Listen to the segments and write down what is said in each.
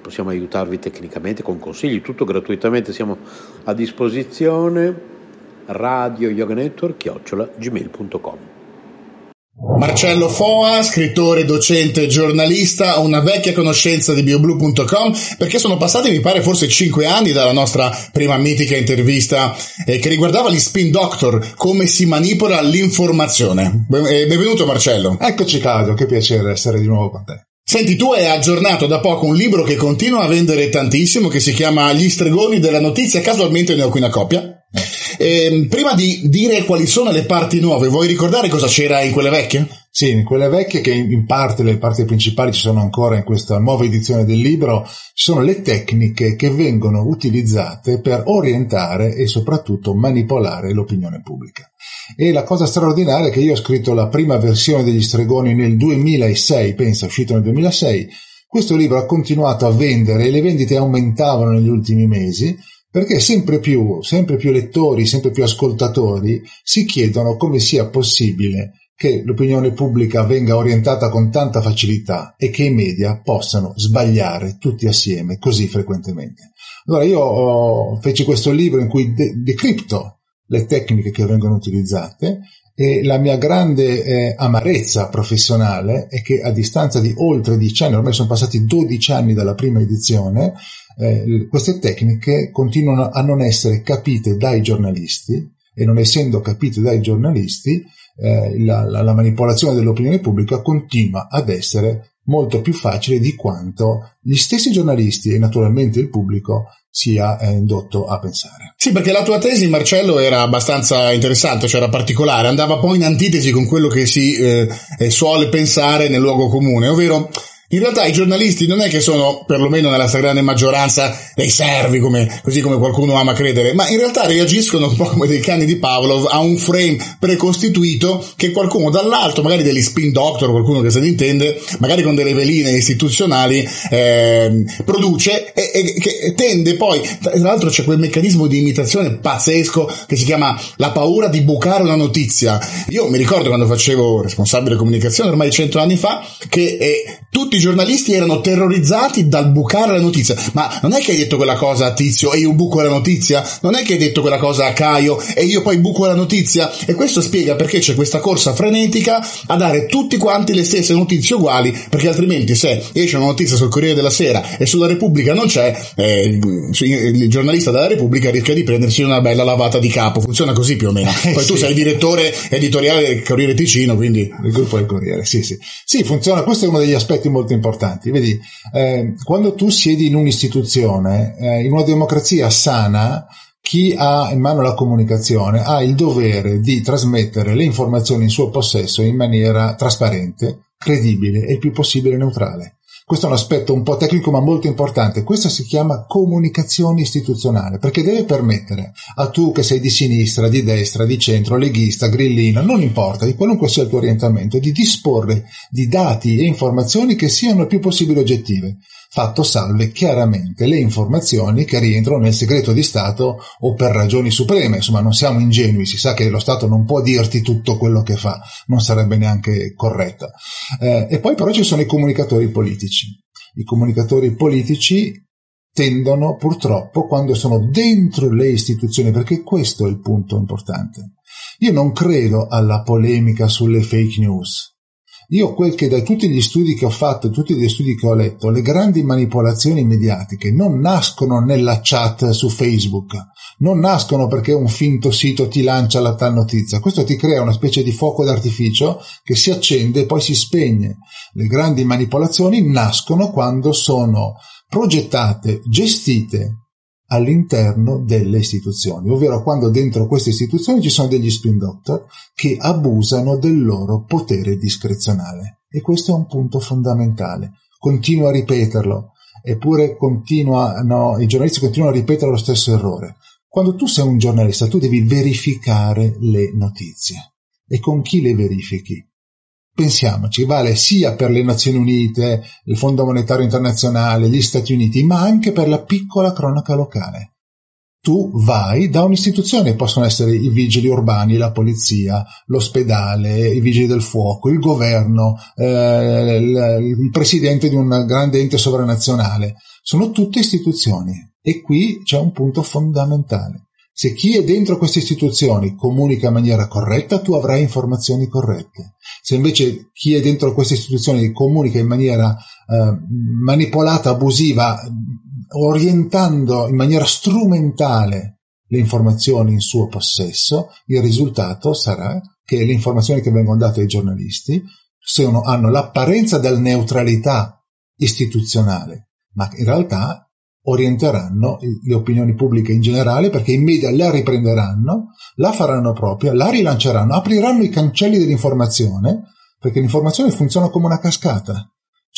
possiamo aiutarvi tecnicamente con consigli, tutto gratuitamente, siamo a disposizione. radioyoganetwork@gmail.com. Marcello Foà, scrittore, docente e giornalista, una vecchia conoscenza di BioBlu.com, perché sono passati mi pare forse 5 anni dalla nostra prima mitica intervista che riguardava gli spin doctor, come si manipola l'informazione. Benvenuto Marcello. Eccoci Claudio, che piacere essere di nuovo con te. Senti, tu hai aggiornato da poco un libro che continua a vendere tantissimo, che si chiama Gli stregoni della notizia, casualmente ne ho qui una copia. Prima di dire quali sono le parti nuove, vuoi ricordare cosa c'era in quelle vecchie? Sì, in quelle vecchie, che in parte le parti principali ci sono ancora in questa nuova edizione del libro, ci sono le tecniche che vengono utilizzate per orientare e soprattutto manipolare l'opinione pubblica. E la cosa straordinaria è che io ho scritto la prima versione degli stregoni nel 2006, pensa, uscito nel 2006. Questo libro ha continuato a vendere e le vendite aumentavano negli ultimi mesi, perché sempre più lettori, sempre più ascoltatori si chiedono come sia possibile che l'opinione pubblica venga orientata con tanta facilità e che i media possano sbagliare tutti assieme così frequentemente. Allora io feci questo libro in cui decripto le tecniche che vengono utilizzate e la mia grande amarezza professionale è che a distanza di oltre 10 anni, ormai sono passati 12 anni dalla prima edizione, queste tecniche continuano a non essere capite dai giornalisti e non essendo capite dai giornalisti la manipolazione dell'opinione pubblica continua ad essere molto più facile di quanto gli stessi giornalisti e naturalmente il pubblico sia indotto a pensare. Sì, perché la tua tesi, Marcello, era abbastanza interessante, cioè era particolare, andava poi in antitesi con quello che si suole pensare nel luogo comune, ovvero in realtà i giornalisti non è che sono, perlomeno nella stragrande maggioranza, dei servi, così come qualcuno ama credere, ma in realtà reagiscono un po' come dei cani di Pavlov a un frame precostituito che qualcuno dall'alto, magari degli spin doctor, qualcuno che se ne intende, magari con delle veline istituzionali, produce e che tende poi, tra l'altro c'è quel meccanismo di imitazione pazzesco che si chiama la paura di bucare una notizia. Io mi ricordo quando facevo responsabile comunicazione ormai 100 anni fa, che tutti i giornalisti erano terrorizzati dal bucare la notizia. Ma non è che hai detto quella cosa a Tizio e io buco la notizia? Non è che hai detto quella cosa a Caio e io poi buco la notizia? E questo spiega perché c'è questa corsa frenetica a dare tutti quanti le stesse notizie uguali, perché altrimenti se esce una notizia sul Corriere della Sera e sulla Repubblica non c'è, il giornalista della Repubblica rischia di prendersi una bella lavata di capo. Funziona così più o meno. Poi sì. Tu sei il direttore editoriale del Corriere Ticino, quindi il gruppo del Corriere. Sì, funziona. Questo è uno degli aspetti molto importanti. Vedi, quando tu siedi in un'istituzione, in una democrazia sana, chi ha in mano la comunicazione ha il dovere di trasmettere le informazioni in suo possesso in maniera trasparente, credibile e il più possibile neutrale. Questo è un aspetto un po' tecnico ma molto importante. Questo si chiama comunicazione istituzionale, perché deve permettere a tu che sei di sinistra, di destra, di centro, leghista, grillino, non importa, di qualunque sia il tuo orientamento, di disporre di dati e informazioni che siano il più possibile oggettive, fatto salve chiaramente le informazioni che rientrano nel segreto di Stato o per ragioni supreme. Insomma, non siamo ingenui, si sa che lo Stato non può dirti tutto quello che fa, non sarebbe neanche corretto. E poi però ci sono i comunicatori politici. I comunicatori politici tendono purtroppo, quando sono dentro le istituzioni, perché questo è il punto importante. Io non credo alla polemica sulle fake news. Io quel che da tutti gli studi che ho fatto, tutti gli studi che ho letto, le grandi manipolazioni mediatiche non nascono nella chat su Facebook, non nascono perché un finto sito ti lancia la tal notizia. Questo ti crea una specie di fuoco d'artificio che si accende e poi si spegne. Le grandi manipolazioni nascono quando sono progettate, gestite all'interno delle istituzioni, ovvero quando dentro queste istituzioni ci sono degli spin doctor che abusano del loro potere discrezionale. E questo è un punto fondamentale. Continuo a ripeterlo, eppure i giornalisti continuano a ripetere lo stesso errore. Quando tu sei un giornalista, tu devi verificare le notizie. E con chi le verifichi? Pensiamoci, vale sia per le Nazioni Unite, il Fondo Monetario Internazionale, gli Stati Uniti, ma anche per la piccola cronaca locale. Tu vai da un'istituzione, possono essere i vigili urbani, la polizia, l'ospedale, i vigili del fuoco, il governo, il presidente di un grande ente sovranazionale. Sono tutte istituzioni e qui c'è un punto fondamentale. Se chi è dentro queste istituzioni comunica in maniera corretta, tu avrai informazioni corrette. Se invece chi è dentro queste istituzioni comunica in maniera manipolata, abusiva, orientando in maniera strumentale le informazioni in suo possesso, il risultato sarà che le informazioni che vengono date ai giornalisti hanno l'apparenza della neutralità istituzionale, ma in realtà orienteranno le opinioni pubbliche in generale, perché i media la riprenderanno, la faranno propria, la rilanceranno, apriranno i cancelli dell'informazione, perché l'informazione funziona come una cascata. Ci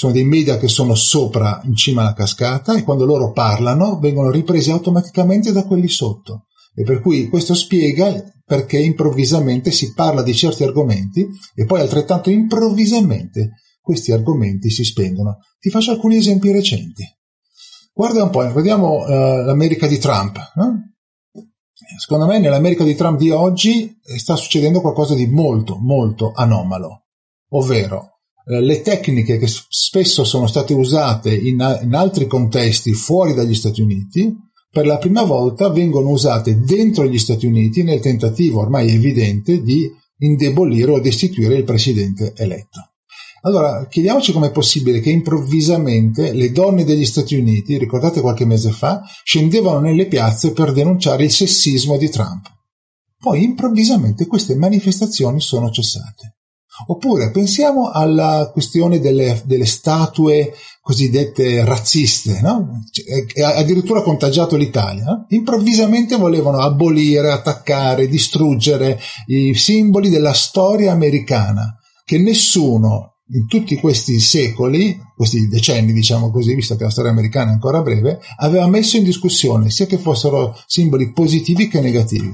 sono dei media che sono sopra, in cima alla cascata, e quando loro parlano vengono ripresi automaticamente da quelli sotto. E per cui questo spiega perché improvvisamente si parla di certi argomenti e poi altrettanto improvvisamente questi argomenti si spengono. Ti faccio alcuni esempi recenti. Guarda un po', vediamo l'America di Trump. Secondo me nell'America di Trump di oggi sta succedendo qualcosa di molto, molto anomalo, ovvero le tecniche che spesso sono state usate in altri contesti fuori dagli Stati Uniti, per la prima volta vengono usate dentro gli Stati Uniti nel tentativo ormai evidente di indebolire o destituire il presidente eletto. Allora, chiediamoci com'è possibile che improvvisamente le donne degli Stati Uniti, ricordate qualche mese fa, scendevano nelle piazze per denunciare il sessismo di Trump. Poi improvvisamente queste manifestazioni sono cessate. Oppure pensiamo alla questione delle statue cosiddette razziste, no? È addirittura contagiato l'Italia, no? Improvvisamente volevano abolire, attaccare, distruggere i simboli della storia americana, che nessuno in tutti questi secoli, questi decenni diciamo così, visto che la storia americana è ancora breve, aveva messo in discussione, sia che fossero simboli positivi che negativi.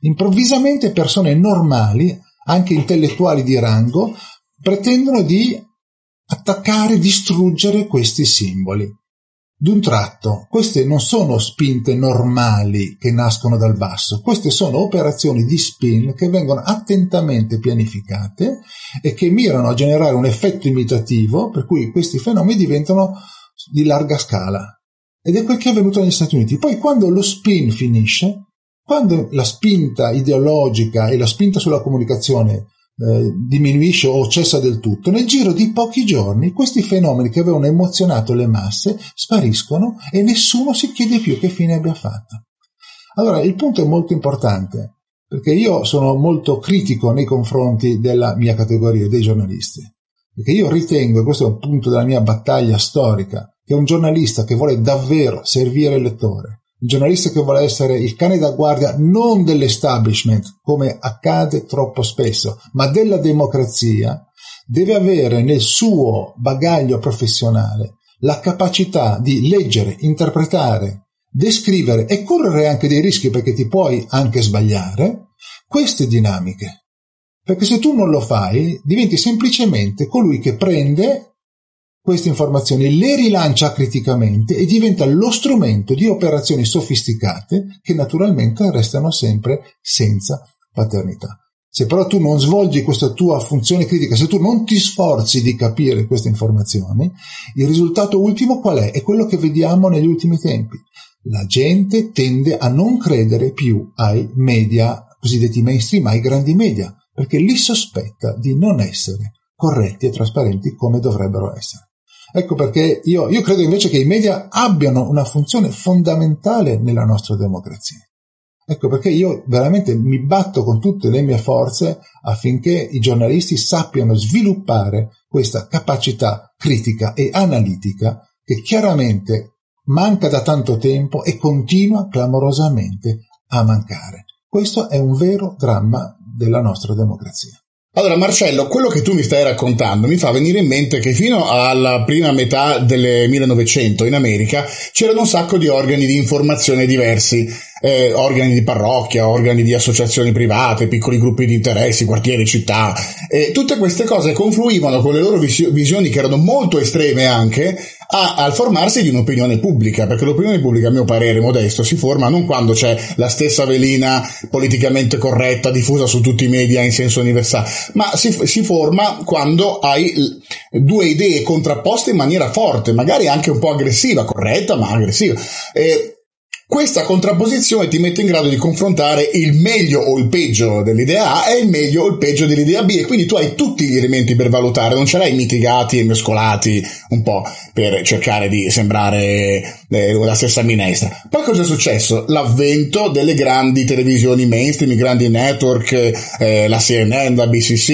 Improvvisamente persone normali, anche intellettuali di rango, pretendono di attaccare, distruggere questi simboli. D'un tratto, queste non sono spinte normali che nascono dal basso, queste sono operazioni di spin che vengono attentamente pianificate e che mirano a generare un effetto imitativo, per cui questi fenomeni diventano di larga scala. Ed è quel che è avvenuto negli Stati Uniti. Poi quando lo spin finisce, quando la spinta ideologica e la spinta sulla comunicazione diminuisce o cessa del tutto, nel giro di pochi giorni questi fenomeni che avevano emozionato le masse spariscono e nessuno si chiede più che fine abbia fatto. Allora il punto è molto importante, perché io sono molto critico nei confronti della mia categoria, dei giornalisti, perché io ritengo, e questo è un punto della mia battaglia storica, che un giornalista che vuole davvero servire il lettore, un giornalista che vuole essere il cane da guardia non dell'establishment, come accade troppo spesso, ma della democrazia, deve avere nel suo bagaglio professionale la capacità di leggere, interpretare, descrivere e correre anche dei rischi, perché ti puoi anche sbagliare, queste dinamiche. Perché se tu non lo fai, diventi semplicemente colui che prende queste informazioni, le rilancia criticamente e diventa lo strumento di operazioni sofisticate che naturalmente restano sempre senza paternità. Se però tu non svolgi questa tua funzione critica, se tu non ti sforzi di capire queste informazioni, il risultato ultimo qual è? È quello che vediamo negli ultimi tempi. La gente tende a non credere più ai media cosiddetti mainstream, ai grandi media, perché li sospetta di non essere corretti e trasparenti come dovrebbero essere. Ecco perché io credo invece che i media abbiano una funzione fondamentale nella nostra democrazia. Ecco perché io veramente mi batto con tutte le mie forze affinché i giornalisti sappiano sviluppare questa capacità critica e analitica che chiaramente manca da tanto tempo e continua clamorosamente a mancare. Questo è un vero dramma della nostra democrazia. Allora Marcello, quello che tu mi stai raccontando mi fa venire in mente che fino alla prima metà del 1900 in America c'erano un sacco di organi di informazione diversi, organi di parrocchia, organi di associazioni private, piccoli gruppi di interessi, quartieri, città, tutte queste cose confluivano con le loro visioni che erano molto estreme anche al formarsi di un'opinione pubblica, perché l'opinione pubblica, a mio parere modesto, si forma non quando c'è la stessa velina politicamente corretta diffusa su tutti i media in senso universale, ma si forma quando hai due idee contrapposte in maniera forte, magari anche un po' aggressiva, corretta ma aggressiva. Questa contrapposizione ti mette in grado di confrontare il meglio o il peggio dell'idea A e il meglio o il peggio dell'idea B, e quindi tu hai tutti gli elementi per valutare, non ce l'hai mitigati e mescolati un po' per cercare di sembrare la stessa minestra. Poi cosa è successo? L'avvento delle grandi televisioni mainstream, i grandi network, la CNN, la BBC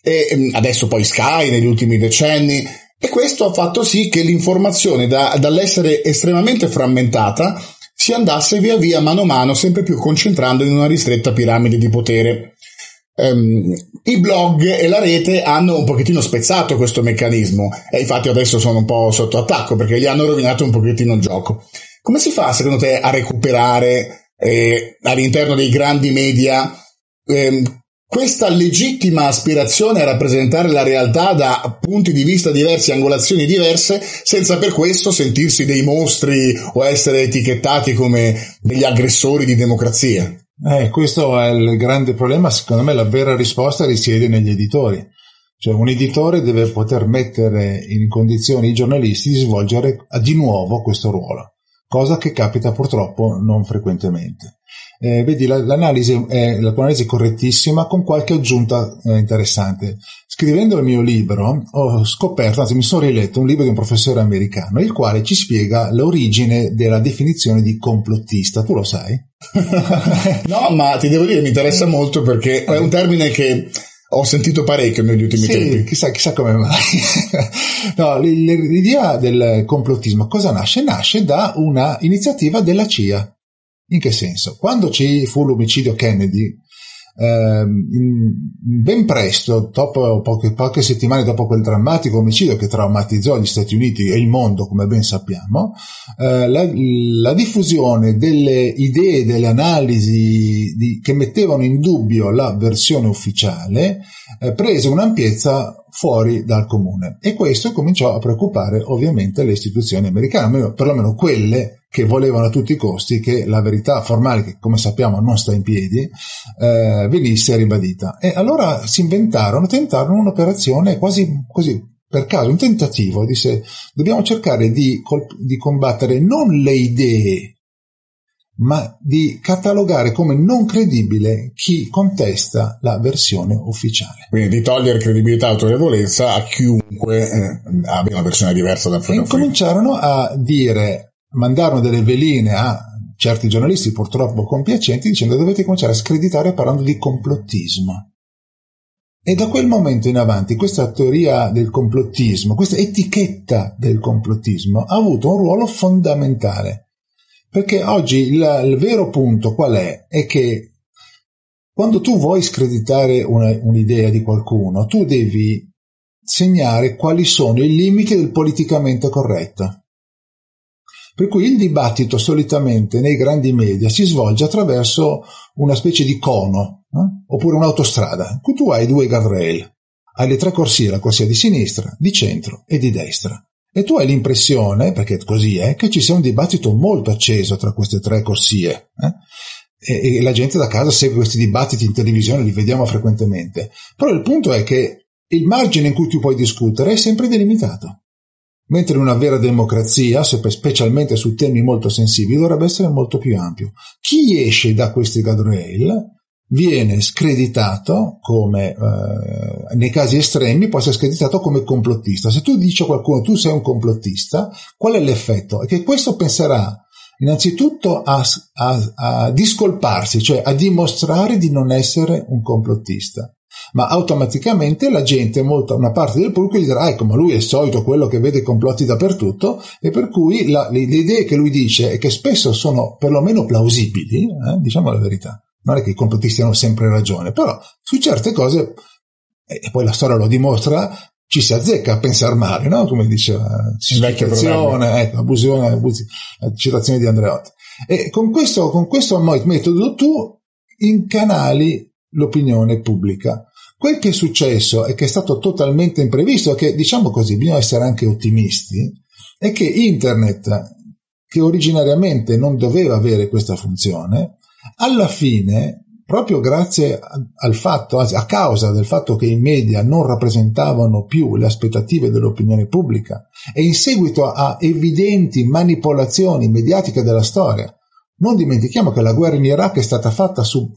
e adesso poi Sky negli ultimi decenni, e questo ha fatto sì che l'informazione dall'essere estremamente frammentata si andasse via via, mano a mano, sempre più concentrando in una ristretta piramide di potere. I blog e la rete hanno un pochettino spezzato questo meccanismo e infatti adesso sono un po' sotto attacco perché gli hanno rovinato un pochettino il gioco. Come si fa, secondo te, a recuperare all'interno dei grandi media questa legittima aspirazione a rappresentare la realtà da punti di vista diversi, angolazioni diverse, senza per questo sentirsi dei mostri o essere etichettati come degli aggressori di democrazia? Questo è il grande problema. Secondo me la vera risposta risiede negli editori. Cioè un editore deve poter mettere in condizioni i giornalisti di svolgere di nuovo questo ruolo, cosa che capita purtroppo non frequentemente. Vedi, l'analisi è un'analisi correttissima con qualche aggiunta interessante. Scrivendo il mio libro ho scoperto, anzi mi sono riletto un libro di un professore americano, il quale ci spiega l'origine della definizione di complottista. Tu lo sai? No, ma ti devo dire mi interessa molto perché è un termine che ho sentito parecchio negli ultimi tempi, chissà come mai. No, l'idea del complottismo cosa nasce? Nasce da una iniziativa della CIA. In che senso? Quando ci fu l'omicidio Kennedy, ben presto, dopo poche settimane dopo quel drammatico omicidio che traumatizzò gli Stati Uniti e il mondo, come ben sappiamo, la diffusione delle idee, delle analisi che mettevano in dubbio la versione ufficiale prese un'ampiezza fuori dal comune, e questo cominciò a preoccupare ovviamente le istituzioni americane, perlomeno quelle che volevano a tutti i costi che la verità formale, che come sappiamo non sta in piedi, venisse ribadita. E allora si tentarono un'operazione quasi così, per caso, un tentativo. Disse, dobbiamo cercare di combattere non le idee, ma di catalogare come non credibile chi contesta la versione ufficiale. Quindi di togliere credibilità e autorevolezza a chiunque abbia una versione diversa da quella ufficiale. E cominciarono a dire... mandarono delle veline a certi giornalisti purtroppo compiacenti dicendo dovete cominciare a screditare parlando di complottismo. E da quel momento in avanti questa teoria del complottismo, questa etichetta del complottismo ha avuto un ruolo fondamentale, perché oggi il vero punto qual è? È che quando tu vuoi screditare un'idea di qualcuno, tu devi segnare quali sono i limiti del politicamente corretto. Per cui il dibattito solitamente nei grandi media si svolge attraverso una specie di cono, oppure un'autostrada, in cui tu hai due guardrail, hai le tre corsie, la corsia di sinistra, di centro e di destra. E tu hai l'impressione, perché così è, che ci sia un dibattito molto acceso tra queste tre corsie. E la gente da casa segue questi dibattiti in televisione, li vediamo frequentemente. Però il punto è che il margine in cui tu puoi discutere è sempre delimitato. Mentre in una vera democrazia, specialmente su temi molto sensibili, dovrebbe essere molto più ampio. Chi esce da questi guardrail viene screditato come, nei casi estremi, può essere screditato come complottista. Se tu dici a qualcuno tu sei un complottista, qual è l'effetto? È che questo penserà innanzitutto a discolparsi, cioè a dimostrare di non essere un complottista. Ma automaticamente la gente, una parte del pubblico gli dirà ecco, ma lui è il solito quello che vede complotti dappertutto, e per cui le idee che lui dice e che spesso sono perlomeno plausibili, diciamo la verità, non è che i complottisti hanno sempre ragione, però su certe cose, e poi la storia lo dimostra, ci si azzecca a pensare male, no? Come diceva citazione di Andreotti, e con questo metodo tu incanali l'opinione pubblica. Quel che è successo e che è stato totalmente imprevisto, e che, diciamo così, bisogna essere anche ottimisti, è che Internet, che originariamente non doveva avere questa funzione, alla fine, proprio grazie al fatto, anzi a causa del fatto che i media non rappresentavano più le aspettative dell'opinione pubblica, e in seguito a evidenti manipolazioni mediatiche della storia. Non dimentichiamo che la guerra in Iraq è stata fatta su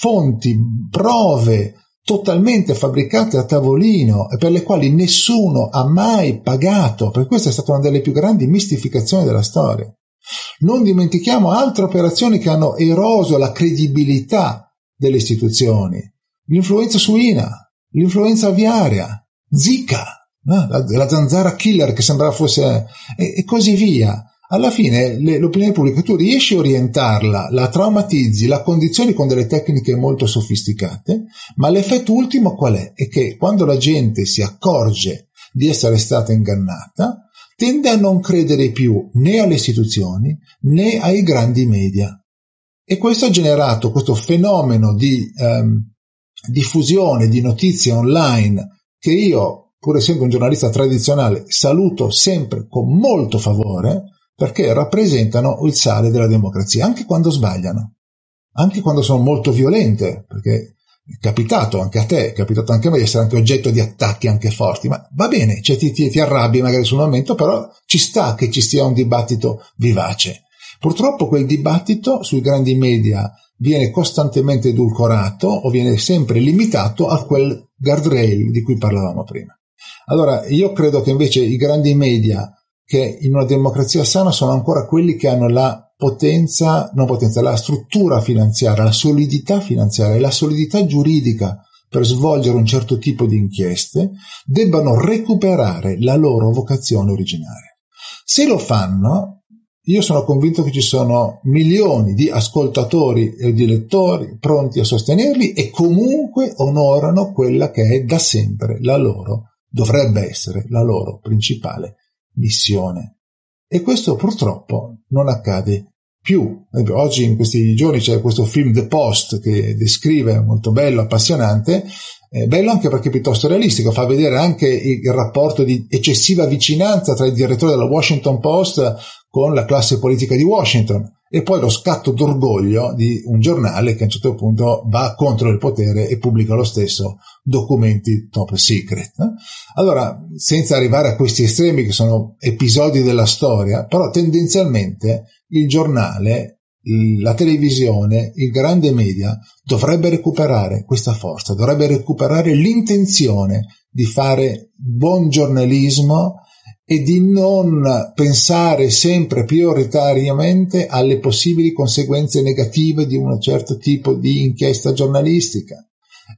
fonti, prove totalmente fabbricate a tavolino e per le quali nessuno ha mai pagato, per questa è stata una delle più grandi mistificazioni della storia. Non dimentichiamo altre operazioni che hanno eroso la credibilità delle istituzioni, l'influenza suina, l'influenza aviaria, Zika, la zanzara killer che sembrava fosse, e così via. Alla fine l'opinione pubblica tu riesci a orientarla, la traumatizzi, la condizioni con delle tecniche molto sofisticate, ma l'effetto ultimo qual è? È che quando la gente si accorge di essere stata ingannata, tende a non credere più né alle istituzioni né ai grandi media. E questo ha generato questo fenomeno di diffusione di notizie online che io, pur essendo un giornalista tradizionale, saluto sempre con molto favore, perché rappresentano il sale della democrazia, anche quando sbagliano, anche quando sono molto violente, perché è capitato anche a te, è capitato anche a me di essere anche oggetto di attacchi anche forti, ma va bene, cioè ti arrabbi magari sul momento, però ci sta che ci sia un dibattito vivace. Purtroppo quel dibattito sui grandi media viene costantemente edulcorato o viene sempre limitato a quel guardrail di cui parlavamo prima. Allora io credo che invece i grandi media, che in una democrazia sana sono ancora quelli che hanno la struttura finanziaria, la solidità giuridica per svolgere un certo tipo di inchieste debbano recuperare la loro vocazione originaria. Se lo fanno, io sono convinto che ci sono milioni di ascoltatori e di lettori pronti a sostenerli e comunque onorano quella che è da sempre la loro, dovrebbe essere la loro principale missione. E questo purtroppo non accade più. Oggi, in questi giorni, c'è questo film The Post che descrive, molto bello, appassionante, bello anche perché piuttosto realistico, fa vedere anche il rapporto di eccessiva vicinanza tra il direttore della Washington Post con la classe politica di Washington e poi lo scatto d'orgoglio di un giornale che a un certo punto va contro il potere e pubblica lo stesso documenti top secret. Allora, senza arrivare a questi estremi che sono episodi della storia, però tendenzialmente il giornale, la televisione, il grande media dovrebbe recuperare questa forza, dovrebbe recuperare l'intenzione di fare buon giornalismo e di non pensare sempre prioritariamente alle possibili conseguenze negative di un certo tipo di inchiesta giornalistica.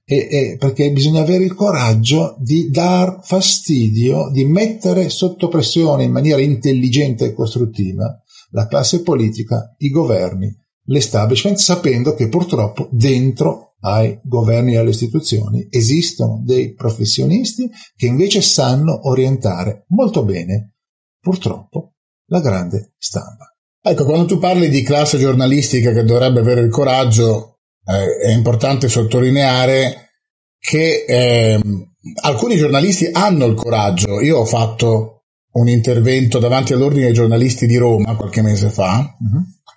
Perché bisogna avere il coraggio di dar fastidio, di mettere sotto pressione in maniera intelligente e costruttiva la classe politica, i governi, l'establishment, sapendo che purtroppo dentro ai governi e alle istituzioni esistono dei professionisti che invece sanno orientare molto bene, purtroppo, la grande stampa. Ecco, quando tu parli di classe giornalistica che dovrebbe avere il coraggio, è importante sottolineare che alcuni giornalisti hanno il coraggio. Io ho fatto un intervento davanti all'Ordine dei giornalisti di Roma qualche mese fa,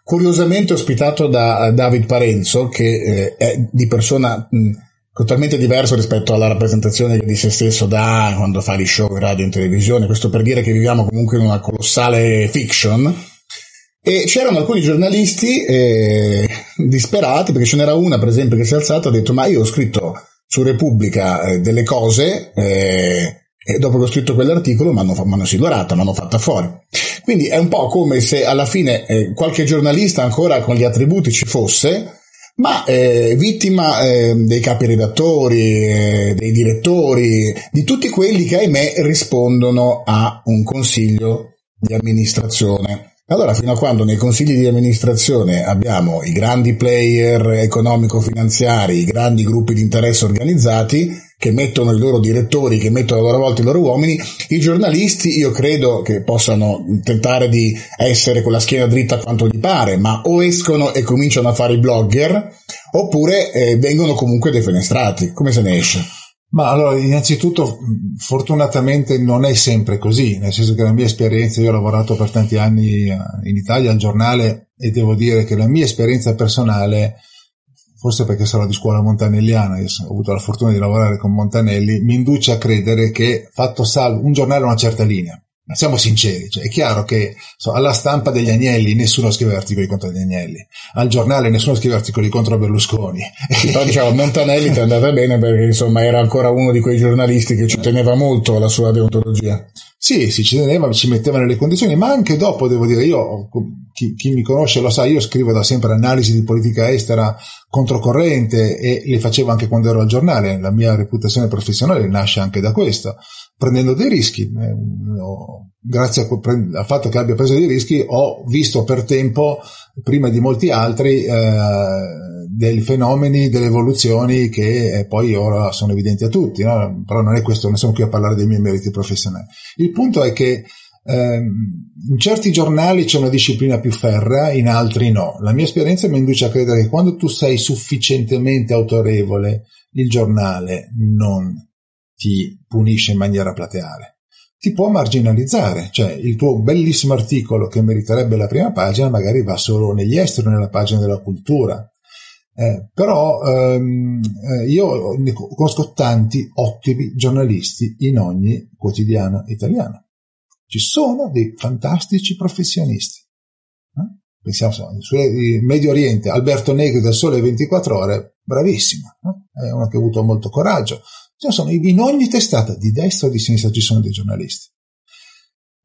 curiosamente ospitato da David Parenzo, che è di persona totalmente diverso rispetto alla rappresentazione di se stesso da quando fa gli show in radio e in televisione, questo per dire che viviamo comunque in una colossale fiction, e c'erano alcuni giornalisti disperati, perché ce n'era una per esempio che si è alzata e ha detto: ma io ho scritto su Repubblica delle cose, e dopo che ho scritto quell'articolo m'hanno silurata, m'hanno fatta fuori. Quindi è un po' come se alla fine qualche giornalista ancora con gli attributi ci fosse, ma vittima dei capiredattori, dei direttori, di tutti quelli che ahimè rispondono a un consiglio di amministrazione. Allora, fino a quando nei consigli di amministrazione abbiamo i grandi player economico-finanziari, i grandi gruppi di interesse organizzati, che mettono i loro direttori, che mettono a loro volta i loro uomini, i giornalisti io credo che possano tentare di essere con la schiena dritta quanto gli pare, ma o escono e cominciano a fare i blogger, oppure vengono comunque defenestrati. Come se ne esce? Ma allora, innanzitutto, fortunatamente non è sempre così, nel senso che la mia esperienza, io ho lavorato per tanti anni in Italia al giornale e devo dire che la mia esperienza personale, forse perché sarò di scuola montanelliana, io ho avuto la fortuna di lavorare con Montanelli, mi induce a credere che, fatto salvo, un giornale ha una certa linea. Ma siamo sinceri, cioè, è chiaro che alla stampa degli Agnelli nessuno scrive articoli contro gli Agnelli, al giornale nessuno scrive articoli contro Berlusconi. Però diciamo, Montanelli ti è andata bene perché insomma era ancora uno di quei giornalisti che ci teneva molto alla sua deontologia. Sì, ci teneva, ci metteva nelle condizioni, ma anche dopo, devo dire, io, chi mi conosce lo sa, io scrivo da sempre analisi di politica estera controcorrente e le facevo anche quando ero al giornale, la mia reputazione professionale nasce anche da questo, prendendo dei rischi. Grazie al fatto che abbia preso dei rischi ho visto per tempo, prima di molti altri, dei fenomeni, delle evoluzioni che poi ora sono evidenti a tutti, no? Però non è questo, non sono qui a parlare dei miei meriti professionali. Il punto è che in certi giornali c'è una disciplina più ferrea, in altri no. La mia esperienza mi induce a credere che quando tu sei sufficientemente autorevole, il giornale non ti punisce in maniera plateale. Ti può marginalizzare, cioè il tuo bellissimo articolo che meriterebbe la prima pagina magari va solo negli esteri, nella pagina della cultura. Io conosco tanti ottimi giornalisti in ogni quotidiano italiano. Ci sono dei fantastici professionisti. Pensiamo sul Medio Oriente, Alberto Negri del Sole 24 Ore, bravissimo, è uno che ha avuto molto coraggio. In ogni testata di destra o di sinistra ci sono dei giornalisti.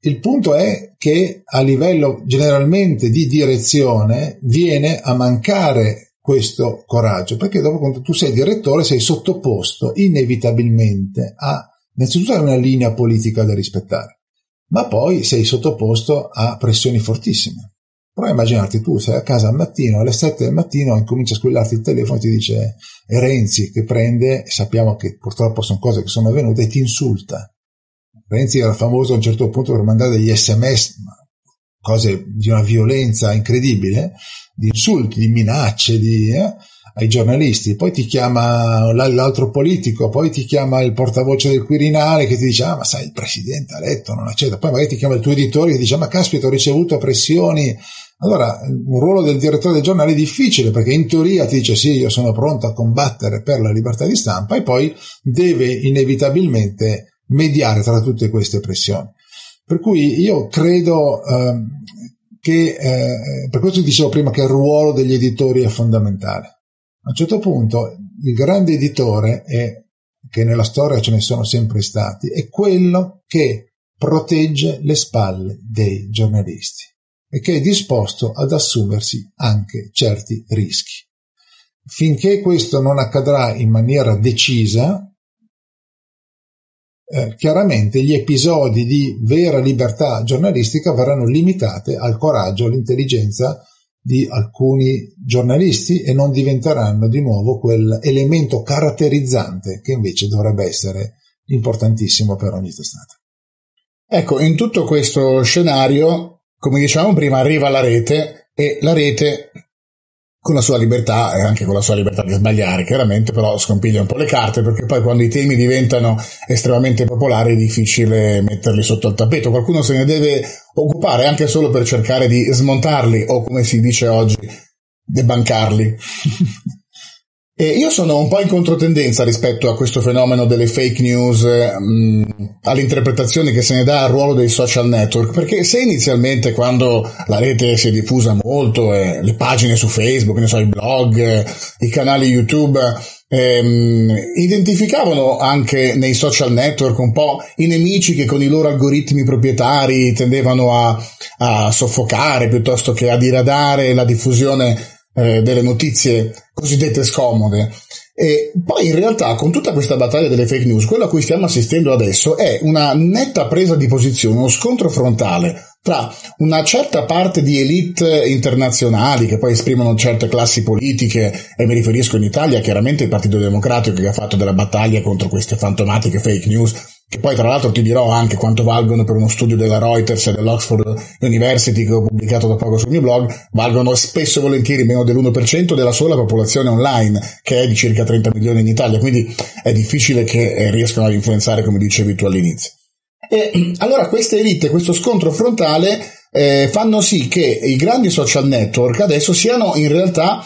Il punto è che a livello generalmente di direzione viene a mancare questo coraggio, perché dopo, quando tu sei direttore, sei sottoposto inevitabilmente a, innanzitutto, una linea politica da rispettare, ma poi sei sottoposto a pressioni fortissime. Però immaginarti, tu sei a casa al mattino, alle 7 del mattino incomincia a squillarti il telefono e ti dice è Renzi che prende, sappiamo che purtroppo sono cose che sono avvenute, e ti insulta. Renzi era famoso a un certo punto per mandare degli SMS, cose di una violenza incredibile, di insulti, di minacce, ai giornalisti. Poi ti chiama l'altro politico, poi ti chiama il portavoce del Quirinale che ti dice ma sai, il presidente ha letto, non accetta. Poi magari ti chiama il tuo editore che dice ma caspita, ho ricevuto pressioni. Allora un ruolo del direttore del giornale è difficile, perché in teoria ti dice sì, io sono pronto a combattere per la libertà di stampa, e poi deve inevitabilmente mediare tra tutte queste pressioni. Per cui io credo per questo dicevo prima che il ruolo degli editori è fondamentale. A un certo punto il grande editore, che nella storia ce ne sono sempre stati, è quello che protegge le spalle dei giornalisti e che è disposto ad assumersi anche certi rischi. Finché questo non accadrà in maniera decisa, chiaramente gli episodi di vera libertà giornalistica verranno limitate al coraggio, all'intelligenza di alcuni giornalisti, e non diventeranno di nuovo quell'elemento caratterizzante che invece dovrebbe essere importantissimo per ogni testata. Ecco, in tutto questo scenario, come dicevamo prima, arriva la rete, e la rete con la sua libertà, e anche con la sua libertà di sbagliare, chiaramente, però scompiglia un po' le carte, perché poi quando i temi diventano estremamente popolari è difficile metterli sotto il tappeto. Qualcuno se ne deve occupare, anche solo per cercare di smontarli, o come si dice oggi, debancarli. E io sono un po' in controtendenza rispetto a questo fenomeno delle fake news, all'interpretazione che se ne dà al ruolo dei social network, perché se inizialmente, quando la rete si è diffusa molto, le pagine su Facebook, ne so, i blog, i canali YouTube, identificavano anche nei social network un po' i nemici che con i loro algoritmi proprietari tendevano a soffocare, piuttosto che a diradare la diffusione delle notizie cosiddette scomode. E poi in realtà, con tutta questa battaglia delle fake news, quello a cui stiamo assistendo adesso è una netta presa di posizione, uno scontro frontale tra una certa parte di elite internazionali che poi esprimono certe classi politiche, e mi riferisco in Italia chiaramente al Partito Democratico, che ha fatto della battaglia contro queste fantomatiche fake news, che poi tra l'altro ti dirò anche quanto valgono per uno studio della Reuters e dell'Oxford University che ho pubblicato da poco sul mio blog, valgono spesso e volentieri meno dell'1% della sola popolazione online, che è di circa 30 milioni in Italia, quindi è difficile che riescano ad influenzare, come dicevi tu all'inizio. E allora queste elite, questo scontro frontale, fanno sì che i grandi social network adesso siano in realtà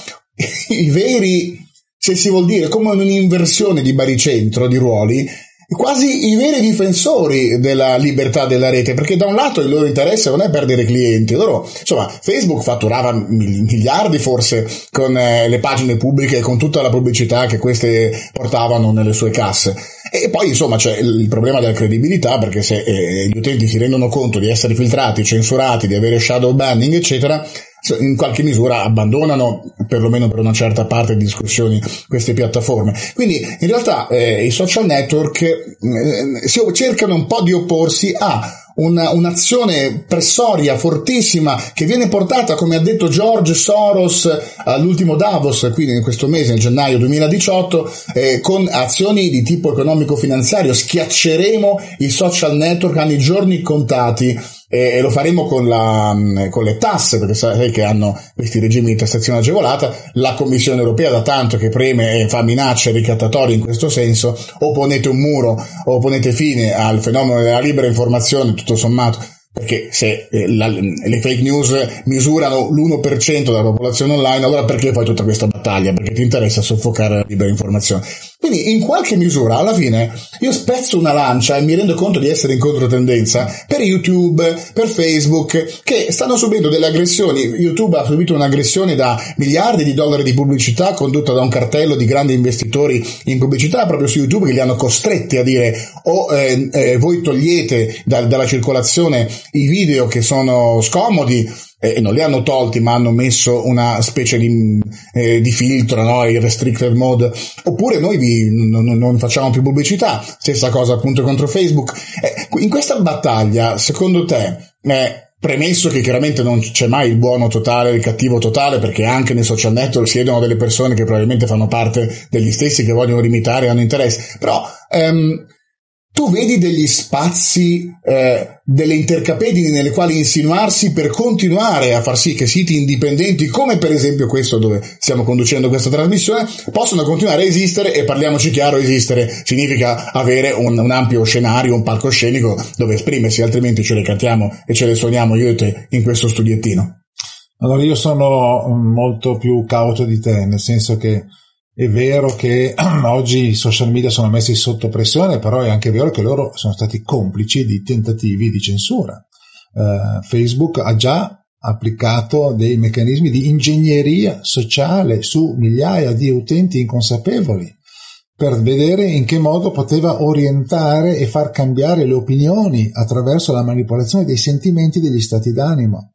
i veri, se si vuol dire, come un'inversione di baricentro, di ruoli, quasi i veri difensori della libertà della rete, perché da un lato il loro interesse non è perdere clienti. Loro, insomma, Facebook fatturava miliardi forse con le pagine pubbliche e con tutta la pubblicità che queste portavano nelle sue casse. E poi, insomma, c'è il problema della credibilità, perché se gli utenti si rendono conto di essere filtrati, censurati, di avere shadow banning, eccetera, in qualche misura abbandonano, perlomeno per una certa parte di discussioni, queste piattaforme. Quindi in realtà i social network cercano un po' di opporsi a un'azione pressoria, fortissima, che viene portata, come ha detto George Soros all'ultimo Davos, quindi in questo mese, nel gennaio 2018, con azioni di tipo economico-finanziario. Schiacceremo i social network, hanno i giorni contati, e lo faremo con le tasse, perché sai che hanno questi regimi di tassazione agevolata. La Commissione Europea, da tanto che preme e fa minacce ricattatorie in questo senso, o ponete un muro o ponete fine al fenomeno della libera informazione, tutto sommato, perché se le fake news misurano l'1% della popolazione online, allora perché fai tutta questa battaglia? Perché ti interessa soffocare la libera informazione. Quindi in qualche misura, alla fine, io spezzo una lancia e mi rendo conto di essere in controtendenza per YouTube, per Facebook, che stanno subendo delle aggressioni. YouTube ha subito un'aggressione da miliardi di dollari di pubblicità condotta da un cartello di grandi investitori in pubblicità proprio su YouTube, che li hanno costretti a dire voi togliete dalla circolazione i video che sono scomodi, e non li hanno tolti, ma hanno messo una specie di filtro, no? Il restricted mode. Oppure noi non facciamo più pubblicità, stessa cosa appunto contro Facebook. In questa battaglia, secondo te, premesso che chiaramente non c'è mai il buono totale, il cattivo totale, perché anche nei social network siedono delle persone che probabilmente fanno parte degli stessi, che vogliono limitare, hanno interessi, però tu vedi degli spazi, delle intercapedini nelle quali insinuarsi per continuare a far sì che siti indipendenti, come per esempio questo dove stiamo conducendo questa trasmissione, possano continuare a esistere? E parliamoci chiaro, esistere significa avere un ampio scenario, un palcoscenico dove esprimersi, altrimenti ce le cantiamo e ce le suoniamo io e te in questo studiettino. Allora, io sono molto più cauto di te, nel senso che è vero che oggi i social media sono messi sotto pressione, però è anche vero che loro sono stati complici di tentativi di censura. Facebook ha già applicato dei meccanismi di ingegneria sociale su migliaia di utenti inconsapevoli per vedere in che modo poteva orientare e far cambiare le opinioni attraverso la manipolazione dei sentimenti, degli stati d'animo.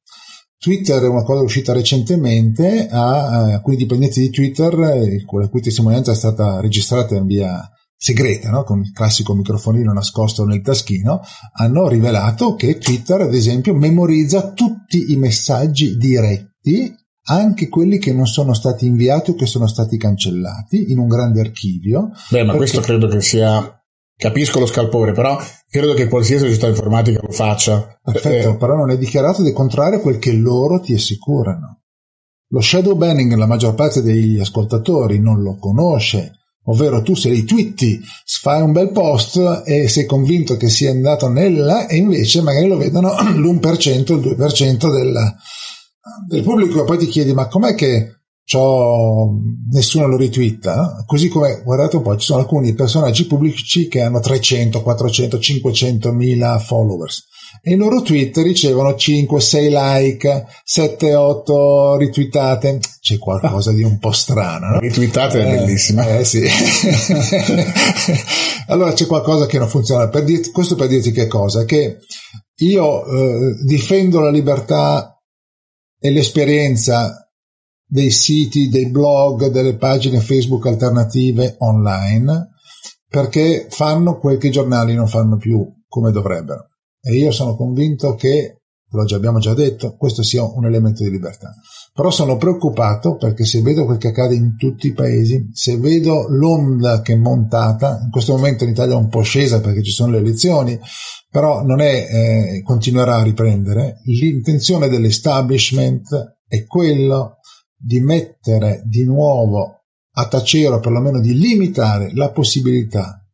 Twitter è una cosa uscita recentemente, a alcuni dipendenti di Twitter, la cui testimonianza è stata registrata in via segreta, no? Con il classico microfonino nascosto nel taschino, hanno rivelato che Twitter, ad esempio, memorizza tutti i messaggi diretti, anche quelli che non sono stati inviati o che sono stati cancellati, in un grande archivio. Beh, ma questo credo che sia... Capisco lo scalpore, però credo che qualsiasi società informatica lo faccia. Perfetto, però non è dichiarato di contrario quel che loro ti assicurano. Lo shadow banning la maggior parte degli ascoltatori non lo conosce, ovvero tu se li twitti, fai un bel post e sei convinto che sia andato nella, e invece magari lo vedono l'1%, il 2% del pubblico, e poi ti chiedi ma com'è che... nessuno lo ritwitta, così come guardate un po', ci sono alcuni personaggi pubblici che hanno 300, 400, 500 mila followers e i loro tweet ricevono 5, 6 like, 7, 8 ritwittate. C'è qualcosa di un po' strano, no? Ritwittate è bellissima, sì. Allora c'è qualcosa che non funziona. Questo per dirti che cosa? Che io difendo la libertà e l'esperienza dei siti, dei blog, delle pagine Facebook alternative online, perché fanno quel che i giornali non fanno più come dovrebbero. E io sono convinto che, abbiamo già detto, questo sia un elemento di libertà. Però sono preoccupato perché se vedo quel che accade in tutti i paesi, se vedo l'onda che è montata, in questo momento in Italia è un po' scesa perché ci sono le elezioni, però non è, continuerà a riprendere, l'intenzione dell'establishment è quello di mettere di nuovo a tacere, o perlomeno di limitare la possibilità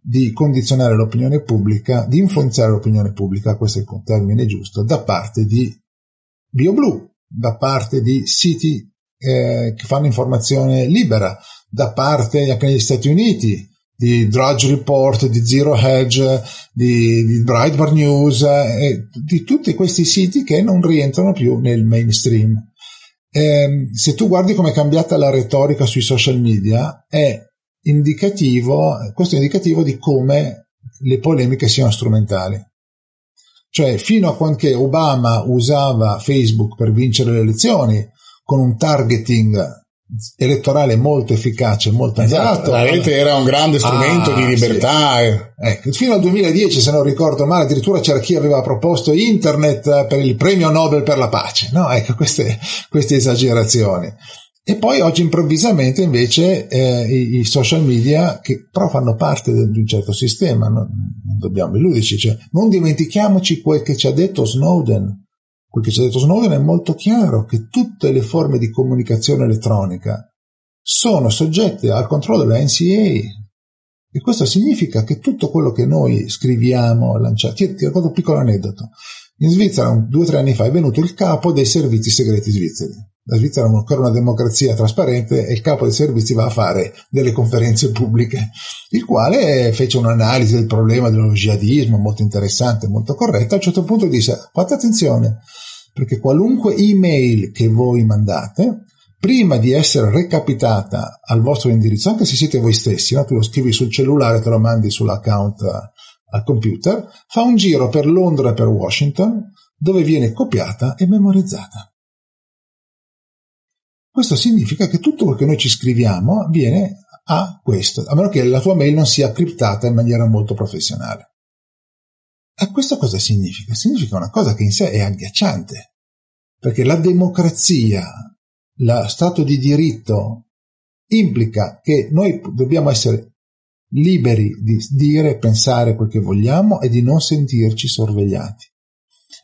di condizionare l'opinione pubblica, di influenzare l'opinione pubblica, questo è il termine giusto, da parte di BioBlu, da parte di siti che fanno informazione libera, da parte anche negli Stati Uniti, di Drudge Report, di Zero Hedge, di Breitbart News, di tutti questi siti che non rientrano più nel mainstream. Se tu guardi come è cambiata la retorica sui social media, questo è indicativo di come le polemiche siano strumentali. Cioè, fino a quando Obama usava Facebook per vincere le elezioni con un targeting elettorale molto efficace, molto azzerato. La rete era un grande strumento di libertà. Sì. Ecco, fino al 2010, se non ricordo male, addirittura c'era chi aveva proposto internet per il premio Nobel per la pace, no? Ecco, queste esagerazioni. E poi oggi improvvisamente invece i social media, che però fanno parte di un certo sistema, no? Non dobbiamo illuderci, cioè, non dimentichiamoci quel che ci ha detto Snowden. Quel che ci ha detto Snowden è molto chiaro, che tutte le forme di comunicazione elettronica sono soggette al controllo della NCA, e questo significa che tutto quello che noi scriviamo, lanciamo... Ti ricordo un piccolo aneddoto. In Svizzera 2 o 3 anni fa è venuto il capo dei servizi segreti svizzeri. La Svizzera è ancora una democrazia trasparente e il capo dei servizi va a fare delle conferenze pubbliche, il quale fece un'analisi del problema dello jihadismo molto interessante, molto corretta. A un certo punto disse: fate attenzione, perché qualunque email che voi mandate, prima di essere recapitata al vostro indirizzo, anche se siete voi stessi, no? Tu lo scrivi sul cellulare, te lo mandi sull'account al computer, fa un giro per Londra e per Washington, dove viene copiata e memorizzata. Questo significa che tutto quello che noi ci scriviamo viene a questo, a meno che la tua mail non sia criptata in maniera molto professionale. E questo cosa significa? Significa una cosa che in sé è agghiacciante, perché la democrazia, lo stato di diritto, implica che noi dobbiamo essere liberi di dire e pensare quel che vogliamo e di non sentirci sorvegliati.